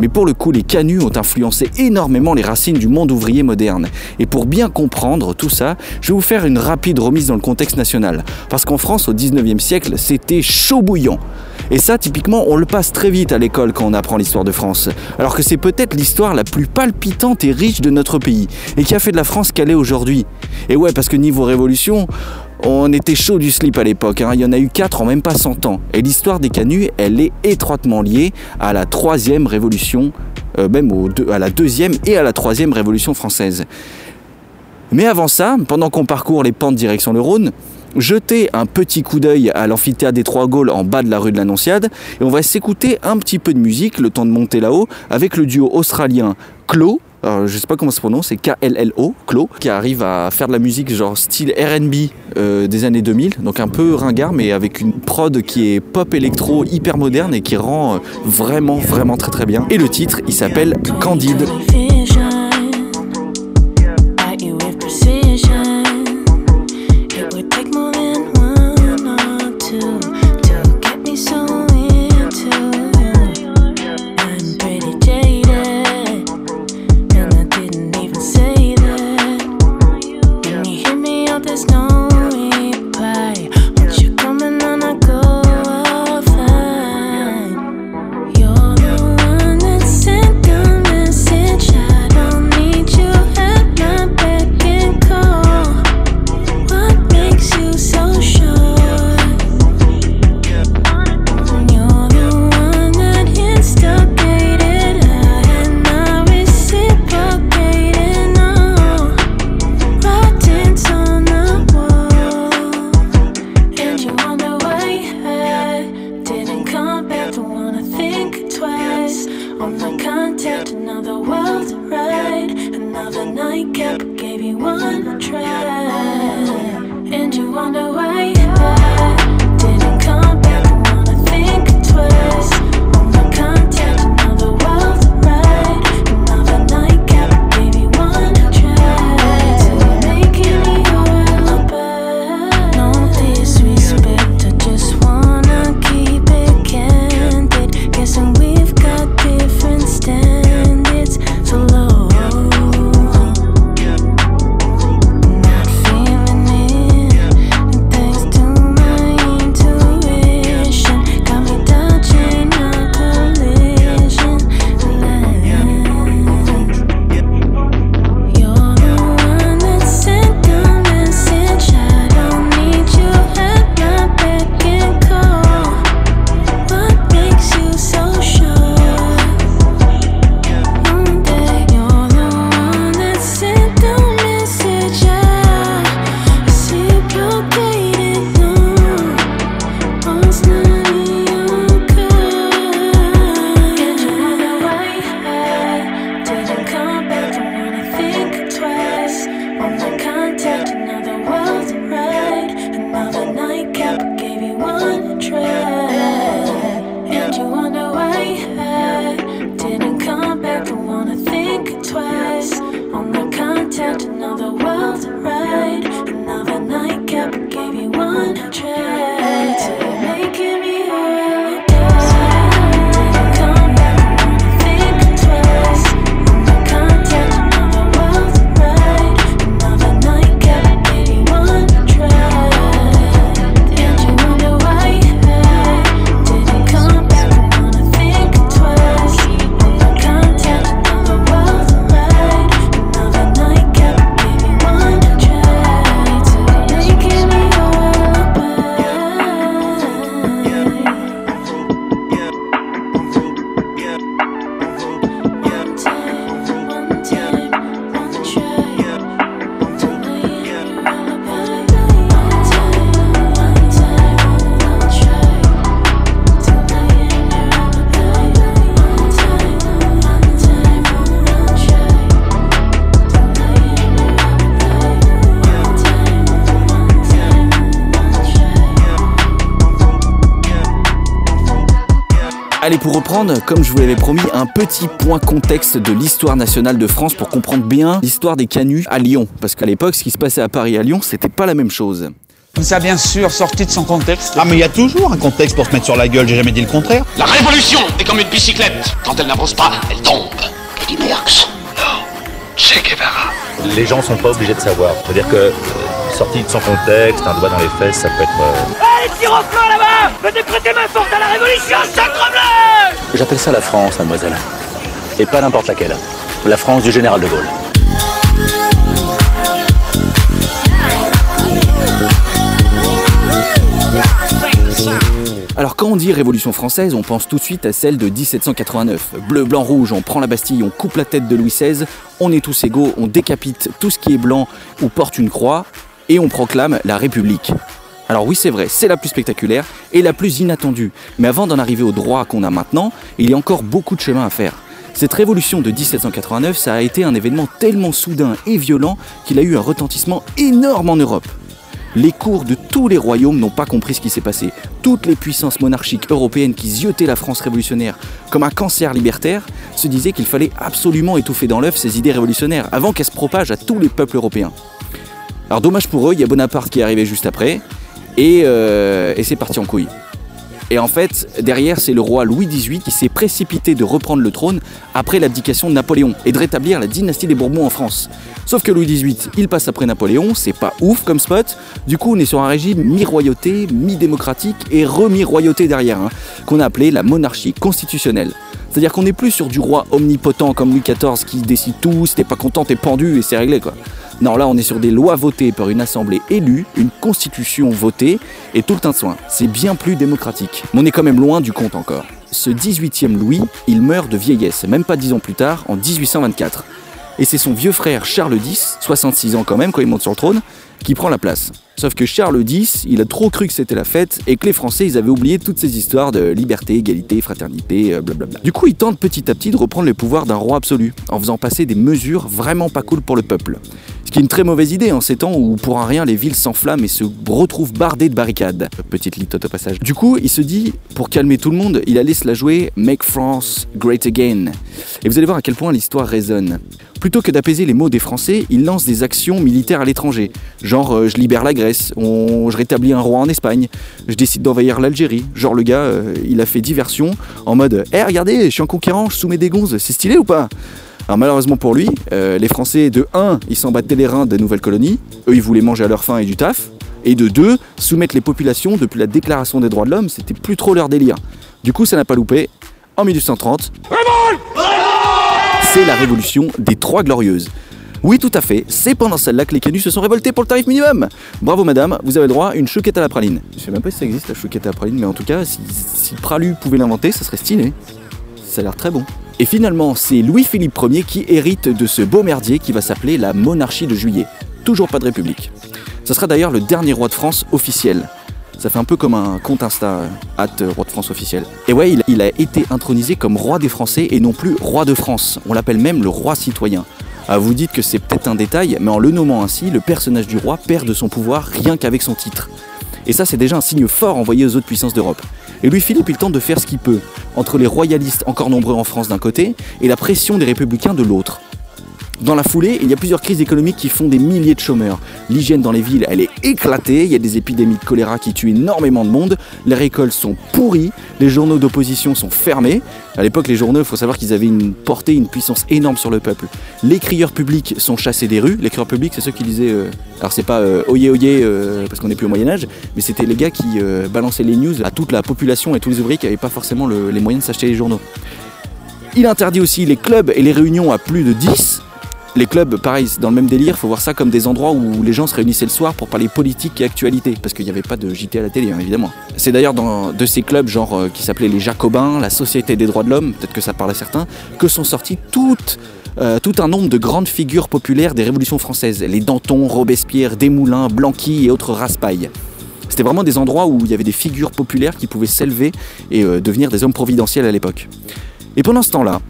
Mais pour le coup, les canuts ont influencé énormément les racines du monde ouvrier moderne. Et pour bien comprendre tout ça, je vais vous faire une rapide remise dans le contexte national. Parce qu'en France, au 19e siècle, c'était chaud bouillant. Et ça, typiquement, on le passe très vite à l'école quand on apprend l'histoire de France. Alors que c'est peut-être l'histoire la plus palpitante et riche de notre pays, et qui a fait de la France qu'elle est aujourd'hui. Et ouais, parce que niveau révolution, on était chaud du slip à l'époque, hein. Il y en a eu 4 en même pas 100 ans. Et l'histoire des canuts, elle est étroitement liée à la 3e révolution, à la 2e et à la 3e révolution française. Mais avant ça, pendant qu'on parcourt les pentes direction le Rhône, jetez un petit coup d'œil à l'amphithéâtre des Trois-Gaules en bas de la rue de l'Annonciade et on va s'écouter un petit peu de musique le temps de monter là-haut avec le duo australien Kllo, je sais pas comment ça se prononce, c'est K-L-L-O, Kllo, qui arrive à faire de la musique genre style R&B des années 2000, donc un peu ringard mais avec une prod qui est pop électro hyper moderne et qui rend vraiment très très bien. Et le titre, il s'appelle Candide. Allez, pour reprendre, comme je vous l'avais promis, un petit point contexte de l'histoire nationale de France pour comprendre bien l'histoire des canuts à Lyon. Parce qu'à l'époque, ce qui se passait à Paris et à Lyon, c'était pas la même chose. Ça, bien sûr, sorti de son contexte. Ah, mais il y a toujours un contexte pour se mettre sur la gueule, j'ai jamais dit le contraire. La révolution est comme une bicyclette. Quand elle n'avance pas, elle tombe. Eddy Merckx. Non. Che Guevara. Les gens sont pas obligés de savoir. C'est-à-dire que, sorti de son contexte, un doigt dans les fesses, ça peut être... Allez, tire au flanc là-bas! Me décrétez main forte à la révolution, sacrebleu! J'appelle ça la France, mademoiselle. Et pas n'importe laquelle. La France du général de Gaulle. Alors quand on dit Révolution française, on pense tout de suite à celle de 1789. Bleu, blanc, rouge, on prend la Bastille, on coupe la tête de Louis XVI, on est tous égaux, on décapite tout ce qui est blanc ou porte une croix, et on proclame la République. Alors oui, c'est vrai, c'est la plus spectaculaire et la plus inattendue. Mais avant d'en arriver au droit qu'on a maintenant, il y a encore beaucoup de chemin à faire. Cette révolution de 1789, ça a été un événement tellement soudain et violent qu'il a eu un retentissement énorme en Europe. Les cours de tous les royaumes n'ont pas compris ce qui s'est passé. Toutes les puissances monarchiques européennes qui ziotaient la France révolutionnaire comme un cancer libertaire se disaient qu'il fallait absolument étouffer dans l'œuf ces idées révolutionnaires avant qu'elles se propagent à tous les peuples européens. Alors dommage pour eux, il y a Bonaparte qui est arrivé juste après et c'est parti en couille. Et en fait, derrière, c'est le roi Louis XVIII qui s'est précipité de reprendre le trône après l'abdication de Napoléon et de rétablir la dynastie des Bourbons en France. Sauf que Louis XVIII, il passe après Napoléon, c'est pas ouf comme spot. Du coup, on est sur un régime mi-royauté, mi-démocratique et remi-royauté derrière, qu'on a appelé la monarchie constitutionnelle. C'est-à-dire qu'on n'est plus sur du roi omnipotent comme Louis XIV qui décide tout, si t'es pas content, t'es pendu et c'est réglé quoi. Non, là on est sur des lois votées par une assemblée élue, une constitution votée et tout le teint de soin. C'est bien plus démocratique. Mais on est quand même loin du compte encore. Ce 18e Louis, il meurt de vieillesse, même pas 10 ans plus tard, en 1824. Et c'est son vieux frère Charles X, 66 ans quand même quand il monte sur le trône, qui prend la place. Sauf que Charles X, il a trop cru que c'était la fête et que les Français, ils avaient oublié toutes ces histoires de liberté, égalité, fraternité, blablabla. Du coup, il tente petit à petit de reprendre les pouvoirs d'un roi absolu, en faisant passer des mesures vraiment pas cool pour le peuple. Ce qui est une très mauvaise idée en ces temps où, pour un rien, les villes s'enflamment et se retrouvent bardées de barricades. Petite litote au passage. Du coup, il se dit, pour calmer tout le monde, il allait se la jouer « Make France Great Again ». Et vous allez voir à quel point l'histoire résonne. Plutôt que d'apaiser les maux des Français, il lance des actions militaires à l'étranger. Genre, je libère la Grèce, je rétablis un roi en Espagne, je décide d'envahir l'Algérie. Genre, le gars, il a fait diversion en mode « Eh, regardez, je suis un conquérant, je soumets des gonzes, c'est stylé ou pas ?» Alors malheureusement pour lui, les Français, de 1, ils s'en battaient les reins des nouvelles colonies, eux, ils voulaient manger à leur faim et du taf, et de 2, soumettre les populations depuis la déclaration des droits de l'homme, c'était plus trop leur délire. Du coup, ça n'a pas loupé. En 1830... C'est la révolution des Trois Glorieuses. Oui, tout à fait, c'est pendant celle-là que les canuts se sont révoltés pour le tarif minimum. Bravo madame, vous avez le droit à une chouquette à la praline. Je sais même pas si ça existe la chouquette à la praline, mais en tout cas, si Pralu pouvait l'inventer, ça serait stylé. Ça a l'air très bon. Et finalement, c'est Louis-Philippe Ier qui hérite de ce beau merdier qui va s'appeler la monarchie de juillet. Toujours pas de république. Ça sera d'ailleurs le dernier roi de France officiel. Ça fait un peu comme un compte Insta, roi de France officiel. Et ouais, il a été intronisé comme roi des Français et non plus roi de France. On l'appelle même le roi citoyen. Ah, vous dites que c'est peut-être un détail, mais en le nommant ainsi, le personnage du roi perd de son pouvoir rien qu'avec son titre. Et ça, c'est déjà un signe fort envoyé aux autres puissances d'Europe. Et Louis-Philippe, il tente de faire ce qu'il peut, entre les royalistes encore nombreux en France d'un côté et la pression des républicains de l'autre. Dans la foulée, il y a plusieurs crises économiques qui font des milliers de chômeurs. L'hygiène dans les villes, elle est éclatée, il y a des épidémies de choléra qui tuent énormément de monde, les récoltes sont pourries, les journaux d'opposition sont fermés. À l'époque, les journaux, il faut savoir qu'ils avaient une portée, une puissance énorme sur le peuple. Les crieurs publics sont chassés des rues. Les crieurs publics, c'est ceux qui disaient... alors c'est pas oyez oyez parce qu'on n'est plus au Moyen-Âge, mais c'était les gars qui balançaient les news à toute la population et tous les ouvriers qui n'avaient pas forcément les moyens de s'acheter les journaux. Il interdit aussi les clubs et les réunions à plus de 10. Les clubs, pareil, c'est dans le même délire, faut voir ça comme des endroits où les gens se réunissaient le soir pour parler politique et actualité, parce qu'il n'y avait pas de JT à la télé, hein, évidemment. C'est d'ailleurs de ces clubs, genre, qui s'appelaient les Jacobins, la Société des droits de l'homme, peut-être que ça parle à certains, que sont sortis tout un nombre de grandes figures populaires des révolutions françaises, les Danton, Robespierre, Desmoulins, Blanqui et autres raspailles. C'était vraiment des endroits où il y avait des figures populaires qui pouvaient s'élever et devenir des hommes providentiels à l'époque. Et pendant ce temps-là,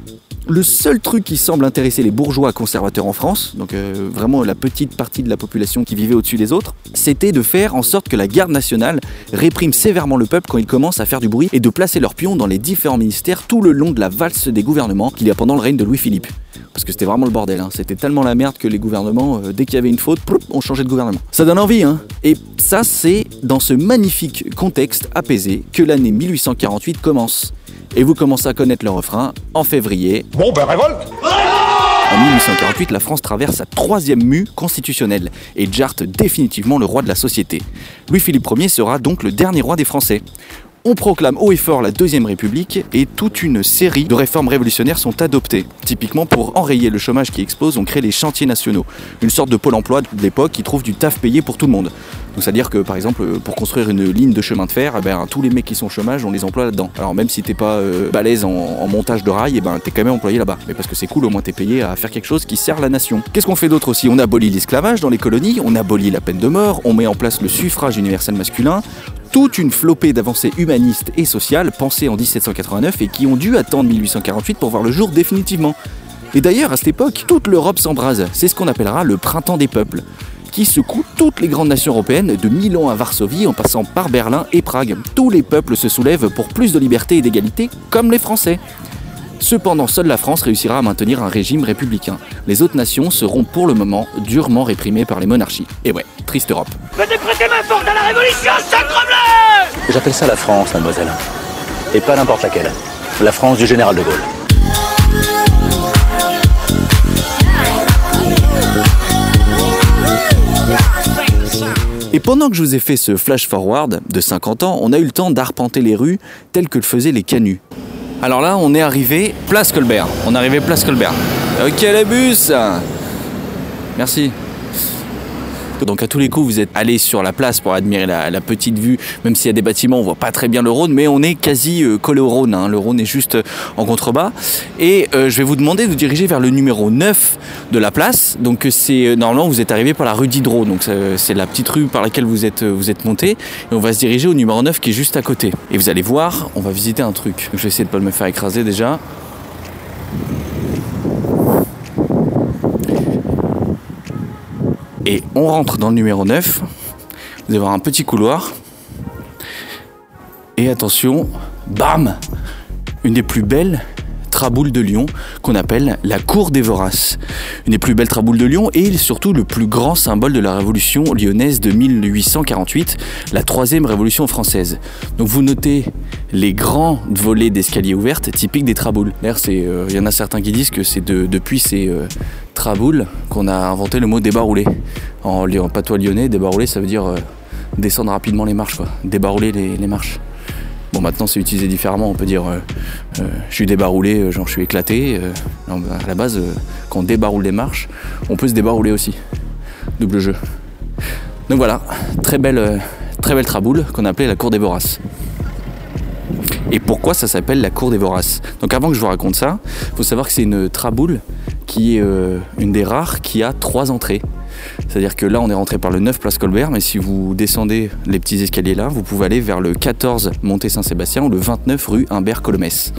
Le seul truc qui semble intéresser les bourgeois conservateurs en France, donc vraiment la petite partie de la population qui vivait au-dessus des autres, c'était de faire en sorte que la garde nationale réprime sévèrement le peuple quand il commence à faire du bruit et de placer leurs pions dans les différents ministères tout le long de la valse des gouvernements qu'il y a pendant le règne de Louis-Philippe. Parce que c'était vraiment le bordel, hein. C'était tellement la merde que les gouvernements, dès qu'il y avait une faute, on changeait de gouvernement. Ça donne envie, hein. Et ça, c'est dans ce magnifique contexte apaisé que l'année 1848 commence. Et vous commencez à connaître le refrain en février. Bon ben révolte! En 1848, la France traverse sa troisième mue constitutionnelle et jarte définitivement le roi de la société. Louis-Philippe Ier sera donc le dernier roi des Français. On proclame haut et fort la Deuxième République et toute une série de réformes révolutionnaires sont adoptées. Typiquement, pour enrayer le chômage qui explose, on crée les chantiers nationaux, une sorte de pôle emploi de l'époque qui trouve du taf payé pour tout le monde. Donc c'est-à-dire que, par exemple, pour construire une ligne de chemin de fer, eh ben, tous les mecs qui sont au chômage, on les emploie là-dedans. Alors même si t'es pas balèze en montage de rail, eh ben, t'es quand même employé là-bas. Mais parce que c'est cool, au moins t'es payé à faire quelque chose qui sert la nation. Qu'est-ce qu'on fait d'autre aussi? On abolit l'esclavage dans les colonies, on abolit la peine de mort, on met en place le suffrage universel masculin. Toute une flopée d'avancées humanistes et sociales pensées en 1789 et qui ont dû attendre 1848 pour voir le jour définitivement. Et d'ailleurs, à cette époque, toute l'Europe s'embrase. C'est ce qu'on appellera le printemps des peuples, qui secoue toutes les grandes nations européennes, de Milan à Varsovie, en passant par Berlin et Prague. Tous les peuples se soulèvent pour plus de liberté et d'égalité, comme les Français. Cependant, seule la France réussira à maintenir un régime républicain. Les autres nations seront pour le moment durement réprimées par les monarchies. Et ouais, triste Europe. Le décréter main forte à la révolution, sacrebleu ! J'appelle ça la France, mademoiselle. Et pas n'importe laquelle. La France du général de Gaulle. Et pendant que je vous ai fait ce flash-forward de 50 ans, on a eu le temps d'arpenter les rues telles que le faisaient les canuts. Alors là, on est arrivé Place Colbert. On est arrivé Place Colbert. Ok, les bus. Merci. Donc à tous les coups, vous êtes allés sur la place pour admirer la petite vue. Même s'il y a des bâtiments, on voit pas très bien le Rhône, mais on est quasi collé au Rhône, hein. Le Rhône est juste en contrebas. Et je vais vous demander de vous diriger vers le numéro 9 de la place. Donc c'est normalement, vous êtes arrivé par la rue Diderot. Donc c'est la petite rue par laquelle vous êtes monté. Et on va se diriger au numéro 9 qui est juste à côté. Et vous allez voir, on va visiter un truc. Donc, je vais essayer de pas me faire écraser déjà. Et on rentre dans le numéro 9, vous allez voir un petit couloir, et attention, bam, une des plus belles traboules de Lyon, qu'on appelle la cour des Voraces. Une des plus belles traboules de Lyon et surtout le plus grand symbole de la révolution lyonnaise de 1848, la troisième révolution française. Donc vous notez les grands volets d'escalier ouvertes typiques des traboules. D'ailleurs, il y en a certains qui disent que c'est depuis ces traboules qu'on a inventé le mot débarroulé. En patois lyonnais, débarroulé, ça veut dire descendre rapidement les marches, quoi. Débarrouler les marches. Bon, maintenant c'est utilisé différemment, on peut dire je suis débarroulé, genre je suis éclaté. Non, bah, à la base, quand on débarroule des marches, on peut se débarrouler aussi. Double jeu. Donc voilà, très belle traboule qu'on appelait la cour des Voraces. Et pourquoi ça s'appelle la cour des Voraces? Donc avant que je vous raconte ça, il faut savoir que c'est une traboule qui est une des rares qui a 3 entrées. C'est-à-dire que là, on est rentré par le 9 Place Colbert, mais si vous descendez les petits escaliers là, vous pouvez aller vers le 14 Montée Saint-Sébastien ou le 29 rue Humbert Colomès.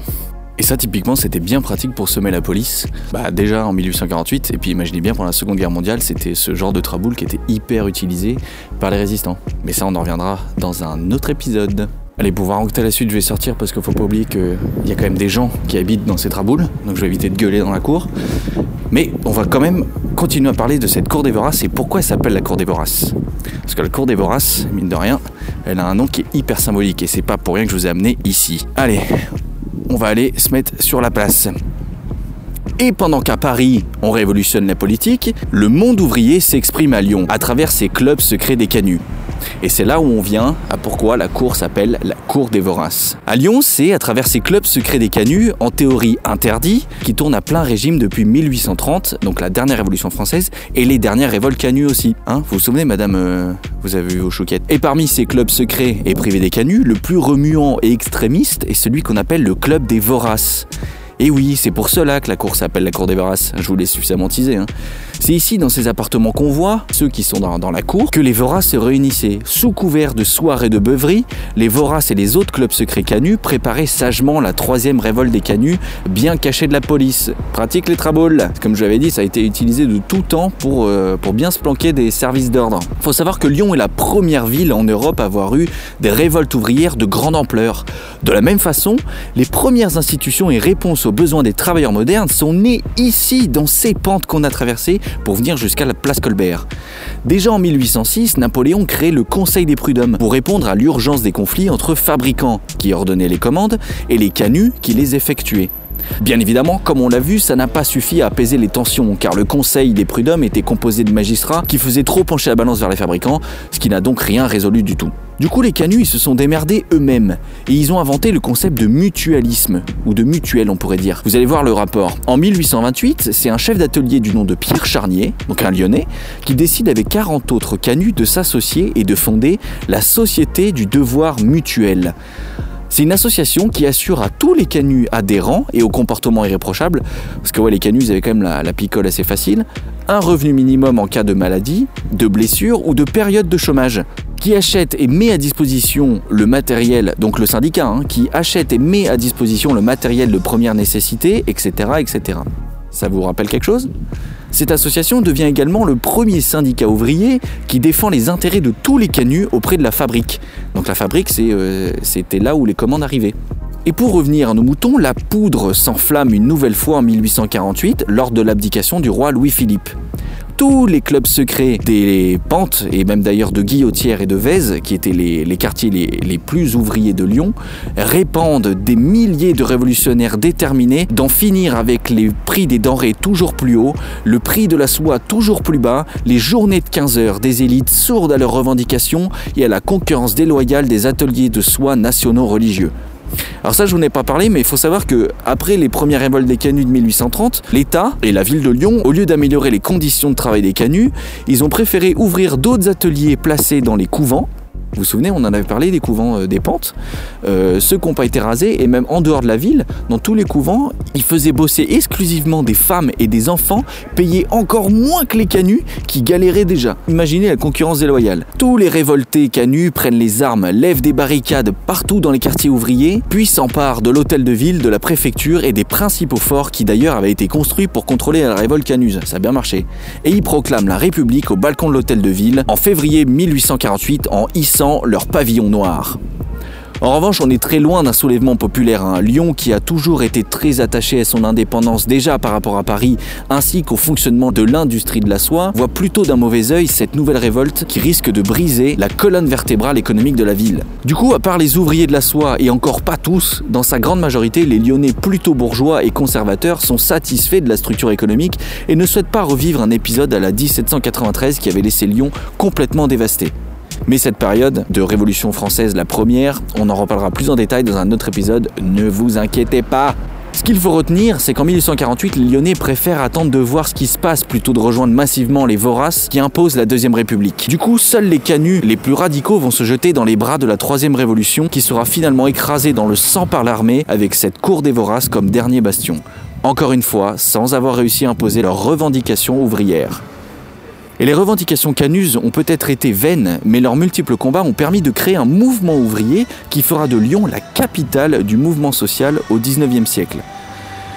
Et ça, typiquement, c'était bien pratique pour semer la police. Bah déjà en 1848, et puis imaginez bien pendant la Seconde Guerre mondiale, c'était ce genre de traboule qui était hyper utilisé par les résistants. Mais ça, on en reviendra dans un autre épisode. Allez, pour vous raconter la suite, je vais sortir parce qu'il faut pas oublier qu'il y a quand même des gens qui habitent dans ces traboules, donc je vais éviter de gueuler dans la cour. Mais on va quand même continuer à parler de cette cour des Voraces et pourquoi elle s'appelle la cour des Voraces. Parce que la cour des Voraces, mine de rien, elle a un nom qui est hyper symbolique et c'est pas pour rien que je vous ai amené ici. Allez, on va aller se mettre sur la place. Et pendant qu'à Paris, on révolutionne la politique, le monde ouvrier s'exprime à Lyon à travers ses clubs secrets des canuts. Et c'est là où on vient à pourquoi la cour s'appelle la cour des Voraces. À Lyon, c'est à travers ces clubs secrets des canuts, en théorie interdits, qui tournent à plein régime depuis 1830, donc la dernière révolution française, et les dernières révoltes canuts aussi. Hein, vous vous souvenez, madame, vous avez vu vos chouquettes. Et parmi ces clubs secrets et privés des canuts, le plus remuant et extrémiste est celui qu'on appelle le club des Voraces. Et oui, c'est pour cela que la cour s'appelle la cour des Verras, je vous l'ai suffisamment teasé. C'est ici, dans ces appartements qu'on voit, ceux qui sont dans la cour, que les Verras se réunissaient. Sous couvert de soirées de beuverie, les Verras et les autres clubs secrets canuts préparaient sagement la troisième révolte des canuts, bien cachée de la police. Pratique les traboules. Comme je l'avais dit, ça a été utilisé de tout temps pour bien se planquer des services d'ordre. Faut savoir que Lyon est la première ville en Europe à avoir eu des révoltes ouvrières de grande ampleur. De la même façon, les premières institutions et réponses aux besoins des travailleurs modernes sont nées ici, dans ces pentes qu'on a traversées, pour venir jusqu'à la place Colbert. Déjà en 1806, Napoléon crée le Conseil des Prud'hommes pour répondre à l'urgence des conflits entre fabricants, qui ordonnaient les commandes, et les canuts qui les effectuaient. Bien évidemment, comme on l'a vu, ça n'a pas suffi à apaiser les tensions, car le Conseil des Prud'hommes était composé de magistrats qui faisaient trop pencher la balance vers les fabricants, ce qui n'a donc rien résolu du tout. Du coup, les canuts, ils se sont démerdés eux-mêmes, et ils ont inventé le concept de mutualisme, ou de mutuelle on pourrait dire. Vous allez voir le rapport. En 1828, c'est un chef d'atelier du nom de Pierre Charnier, donc un Lyonnais, qui décide avec 40 autres canuts de s'associer et de fonder la Société du Devoir Mutuel. C'est une association qui assure à tous les canuts adhérents et au comportement irréprochable, parce que ouais, les canuts avaient quand même la picole assez facile, un revenu minimum en cas de maladie, de blessure ou de période de chômage, qui achète et met à disposition le matériel, donc le syndicat, qui achète et met à disposition le matériel de première nécessité, etc. etc. Ça vous rappelle quelque chose ? Cette association devient également le premier syndicat ouvrier qui défend les intérêts de tous les canuts auprès de la fabrique. Donc la fabrique, c'était là où les commandes arrivaient. Et pour revenir à nos moutons, la poudre s'enflamme une nouvelle fois en 1848 lors de l'abdication du roi Louis-Philippe. Tous les clubs secrets des Pentes, et même d'ailleurs de Guillotière et de Vèze, qui étaient les quartiers les plus ouvriers de Lyon, répandent des milliers de révolutionnaires déterminés d'en finir avec les prix des denrées toujours plus hauts, le prix de la soie toujours plus bas, les journées de 15 heures des élites sourdes à leurs revendications et à la concurrence déloyale des ateliers de soie nationaux religieux. Alors ça, je vous en ai pas parlé, mais il faut savoir que après les premières révoltes des canuts de 1830, l'État et la ville de Lyon, au lieu d'améliorer les conditions de travail des canuts, ils ont préféré ouvrir d'autres ateliers placés dans les couvents. Vous vous souvenez, on en avait parlé des couvents des Pentes. Ceux qui n'ont pas été rasés, et même en dehors de la ville, dans tous les couvents, ils faisaient bosser exclusivement des femmes et des enfants, payés encore moins que les canuts qui galéraient déjà. Imaginez la concurrence déloyale. Tous les révoltés canuts prennent les armes, lèvent des barricades partout dans les quartiers ouvriers, puis s'emparent de l'hôtel de ville, de la préfecture et des principaux forts qui d'ailleurs avaient été construits pour contrôler la révolte canuse. Ça a bien marché. Et ils proclament la République au balcon de l'hôtel de ville en février 1848 en hissant leur pavillon noir. En revanche, on est très loin d'un soulèvement populaire. Lyon, qui a toujours été très attaché à son indépendance déjà par rapport à Paris, ainsi qu'au fonctionnement de l'industrie de la soie, voit plutôt d'un mauvais œil cette nouvelle révolte qui risque de briser la colonne vertébrale économique de la ville. Du coup, à part les ouvriers de la soie, et encore pas tous, dans sa grande majorité, les Lyonnais plutôt bourgeois et conservateurs sont satisfaits de la structure économique et ne souhaitent pas revivre un épisode à la 1793 qui avait laissé Lyon complètement dévasté. Mais cette période de Révolution française, la première, on en reparlera plus en détail dans un autre épisode, ne vous inquiétez pas. Ce qu'il faut retenir, c'est qu'en 1848, les Lyonnais préfèrent attendre de voir ce qui se passe plutôt de rejoindre massivement les voraces qui imposent la Deuxième République. Du coup, seuls les canuts les plus radicaux vont se jeter dans les bras de la Troisième Révolution qui sera finalement écrasée dans le sang par l'armée avec cette cour des voraces comme dernier bastion. Encore une fois, sans avoir réussi à imposer leurs revendications ouvrières. Et les revendications canuses ont peut-être été vaines, mais leurs multiples combats ont permis de créer un mouvement ouvrier qui fera de Lyon la capitale du mouvement social au XIXe siècle.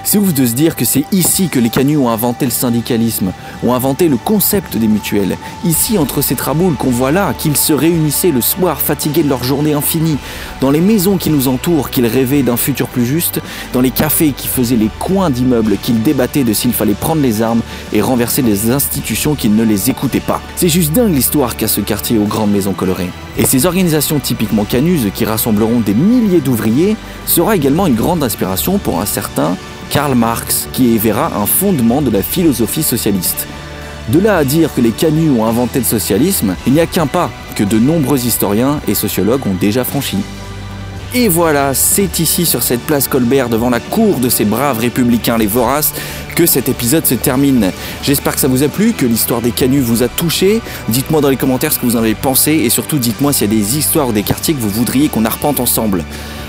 C'est ouf de se dire que c'est ici que les canuts ont inventé le syndicalisme, ont inventé le concept des mutuelles. Ici, entre ces traboules qu'on voit là, qu'ils se réunissaient le soir fatigués de leur journée infinie, dans les maisons qui nous entourent, qu'ils rêvaient d'un futur plus juste, dans les cafés qui faisaient les coins d'immeubles, qu'ils débattaient de s'il fallait prendre les armes et renverser les institutions qui ne les écoutaient pas. C'est juste dingue l'histoire qu'a ce quartier aux grandes maisons colorées. Et ces organisations typiquement canuses qui rassembleront des milliers d'ouvriers sera également une grande inspiration pour un certain Karl Marx, qui y verra un fondement de la philosophie socialiste. De là à dire que les canuts ont inventé le socialisme, il n'y a qu'un pas que de nombreux historiens et sociologues ont déjà franchi. Et voilà, c'est ici sur cette place Colbert, devant la cour de ces braves républicains, les voraces, que cet épisode se termine. J'espère que ça vous a plu, que l'histoire des canuts vous a touché. Dites-moi dans les commentaires ce que vous en avez pensé et surtout dites-moi s'il y a des histoires ou des quartiers que vous voudriez qu'on arpente ensemble.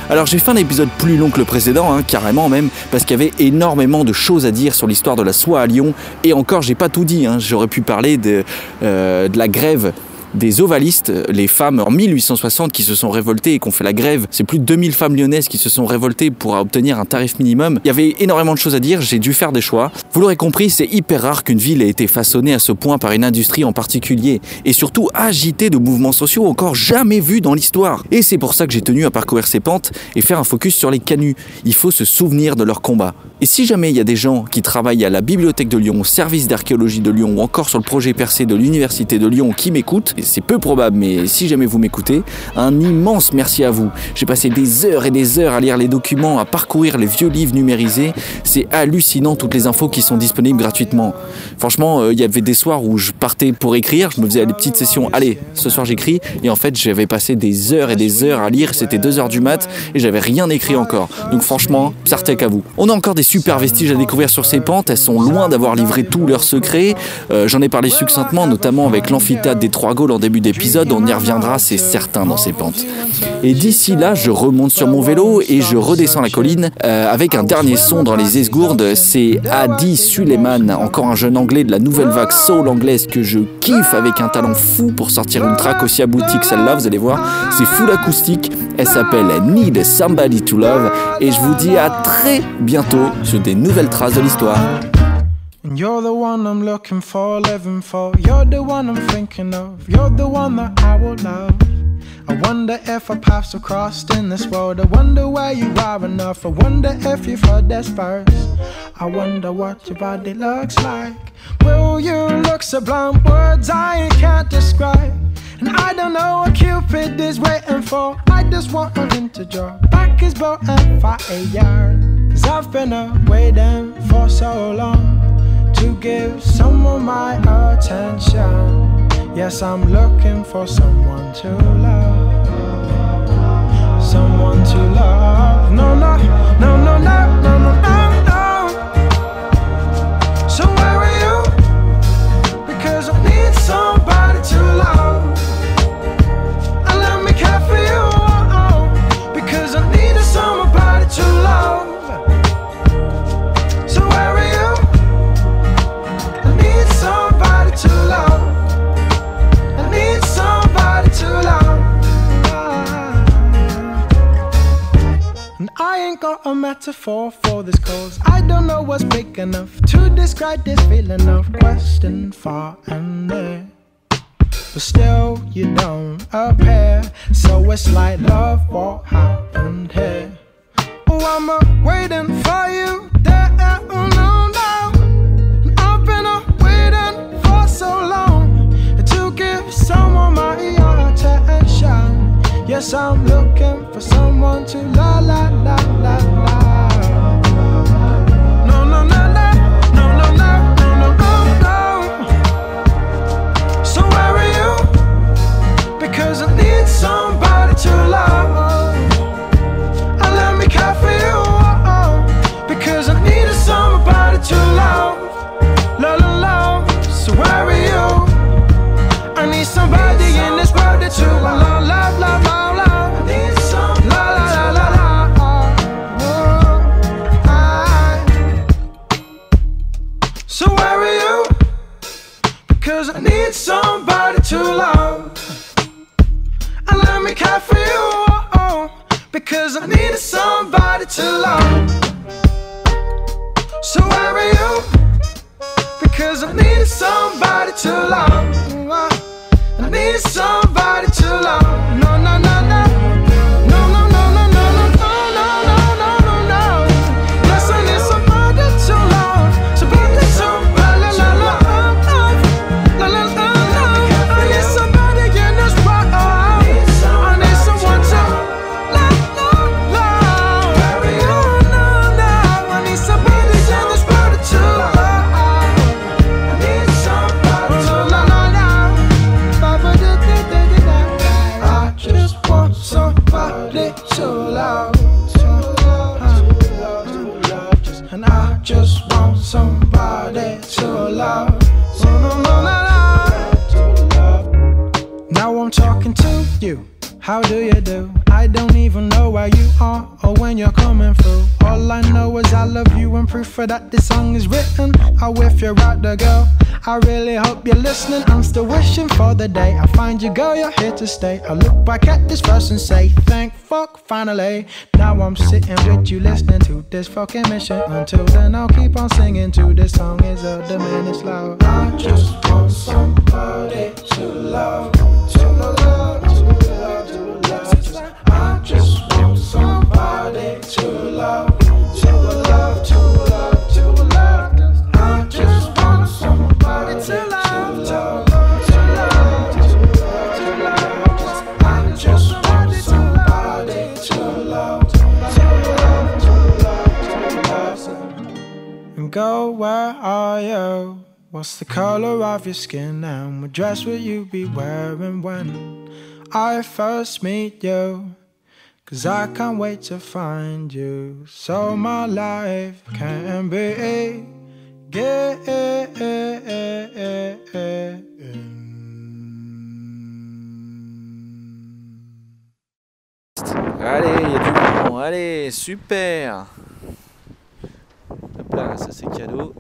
Alors j'ai fait un épisode plus long que le précédent, carrément même, parce qu'il y avait énormément de choses à dire sur l'histoire de la soie à Lyon. Et encore, j'ai pas tout dit, j'aurais pu parler de la grève des ovalistes, les femmes en 1860 qui se sont révoltées et qui ont fait la grève. C'est plus de 2000 femmes lyonnaises qui se sont révoltées pour obtenir un tarif minimum. Il y avait énormément de choses à dire, j'ai dû faire des choix. Vous l'aurez compris, c'est hyper rare qu'une ville ait été façonnée à ce point par une industrie en particulier et surtout agitée de mouvements sociaux encore jamais vus dans l'histoire. Et c'est pour ça que j'ai tenu à parcourir ces pentes et faire un focus sur les canuts. Il faut se souvenir de leur combat. Et si jamais il y a des gens qui travaillent à la bibliothèque de Lyon, au service d'archéologie de Lyon ou encore sur le projet percé de l'université de Lyon qui m'écoutent, et c'est peu probable, mais si jamais vous m'écoutez, un immense merci à vous. J'ai passé des heures et des heures à lire les documents, à parcourir les vieux livres numérisés. C'est hallucinant toutes les infos qui sont disponibles gratuitement. Franchement, il y avait des soirs où je partais pour écrire, je me faisais des petites sessions. Allez, ce soir j'écris. Et en fait, j'avais passé des heures et des heures à lire. C'était 2h du mat et j'avais rien écrit encore. Donc franchement, Sartec à vous. On a encore des super vestiges à découvrir sur ces pentes. Elles sont loin d'avoir livré tous leurs secrets. J'en ai parlé succinctement, notamment avec l'amphithéâtre des Trois-Gaules en début d'épisode. On y reviendra, c'est certain, dans ces pentes. Et d'ici là, je remonte sur mon vélo et je redescends la colline avec un dernier son dans les esgourdes. C'est Hadi Suleiman, encore un jeune anglais de la nouvelle vague soul anglaise que je kiffe, avec un talent fou pour sortir une track aussi aboutie que celle-là. Vous allez voir, c'est full acoustique. Elle s'appelle Need Somebody to Love et je vous dis à très bientôt sur des nouvelles traces de l'histoire. And you're the one I'm looking for, living for. You're the one I'm thinking of. You're the one that I will love. I wonder if our paths have crossed in this world. I wonder where you are enough. I wonder if you've heard this verse. I wonder what your body looks like. Will you look sublime? Words I can't describe. And I don't know what Cupid is waiting for. I just want him to draw back his bow and fire. Cause I've been waiting for so long to give someone my attention. Yes, I'm looking for someone to love. Someone to love. No, no, no, no, no, no, no, no. A metaphor for this cause. I don't know what's big enough to describe this feeling of questing far and near. But still you don't appear, so it's like love, what happened here? Oh, I'm waiting for you there, no, no. And I've been waiting for so long to give someone my attention. Yes, I'm looking for someone to la la la la la. No, no, no, no, no, no, no, no, no, no, no. So where are you? Because I need somebody to love. And let me care for you, oh, oh, because I needed somebody to love, love, love, love. So where are you? I need somebody in this world that you love, love, love, love. Cause I need somebody to love. And let me care for you, oh, oh, because I needed somebody to love. So where are you? Because I needed somebody to love. I needed somebody to love. No, no, no, no. I I don't even know where you are or when you're coming through. All I know is I love you and proof for that this song is written. Oh, if you're out there, girl, I really hope you're listening. I'm still wishing for the day I find you, girl, you're here to stay. I look back at this verse and say, thank fuck, finally. Now I'm sitting with you listening to this fucking mission. Until then I'll keep on singing to this song is a diminished love. I just want somebody to love, to love, to love, to love. I just want somebody to love, to love, to love, to love. I just want somebody to love, to love, to love, to love. I just want somebody to love, to love, to love, to love. And go, where are you? What's the color of your skin and what dress will you be wearing when I first meet you? Cause I can't wait to find you, so my life can be given. Allez, il y a du bon, allez, super. Hop là, ça c'est cadeau.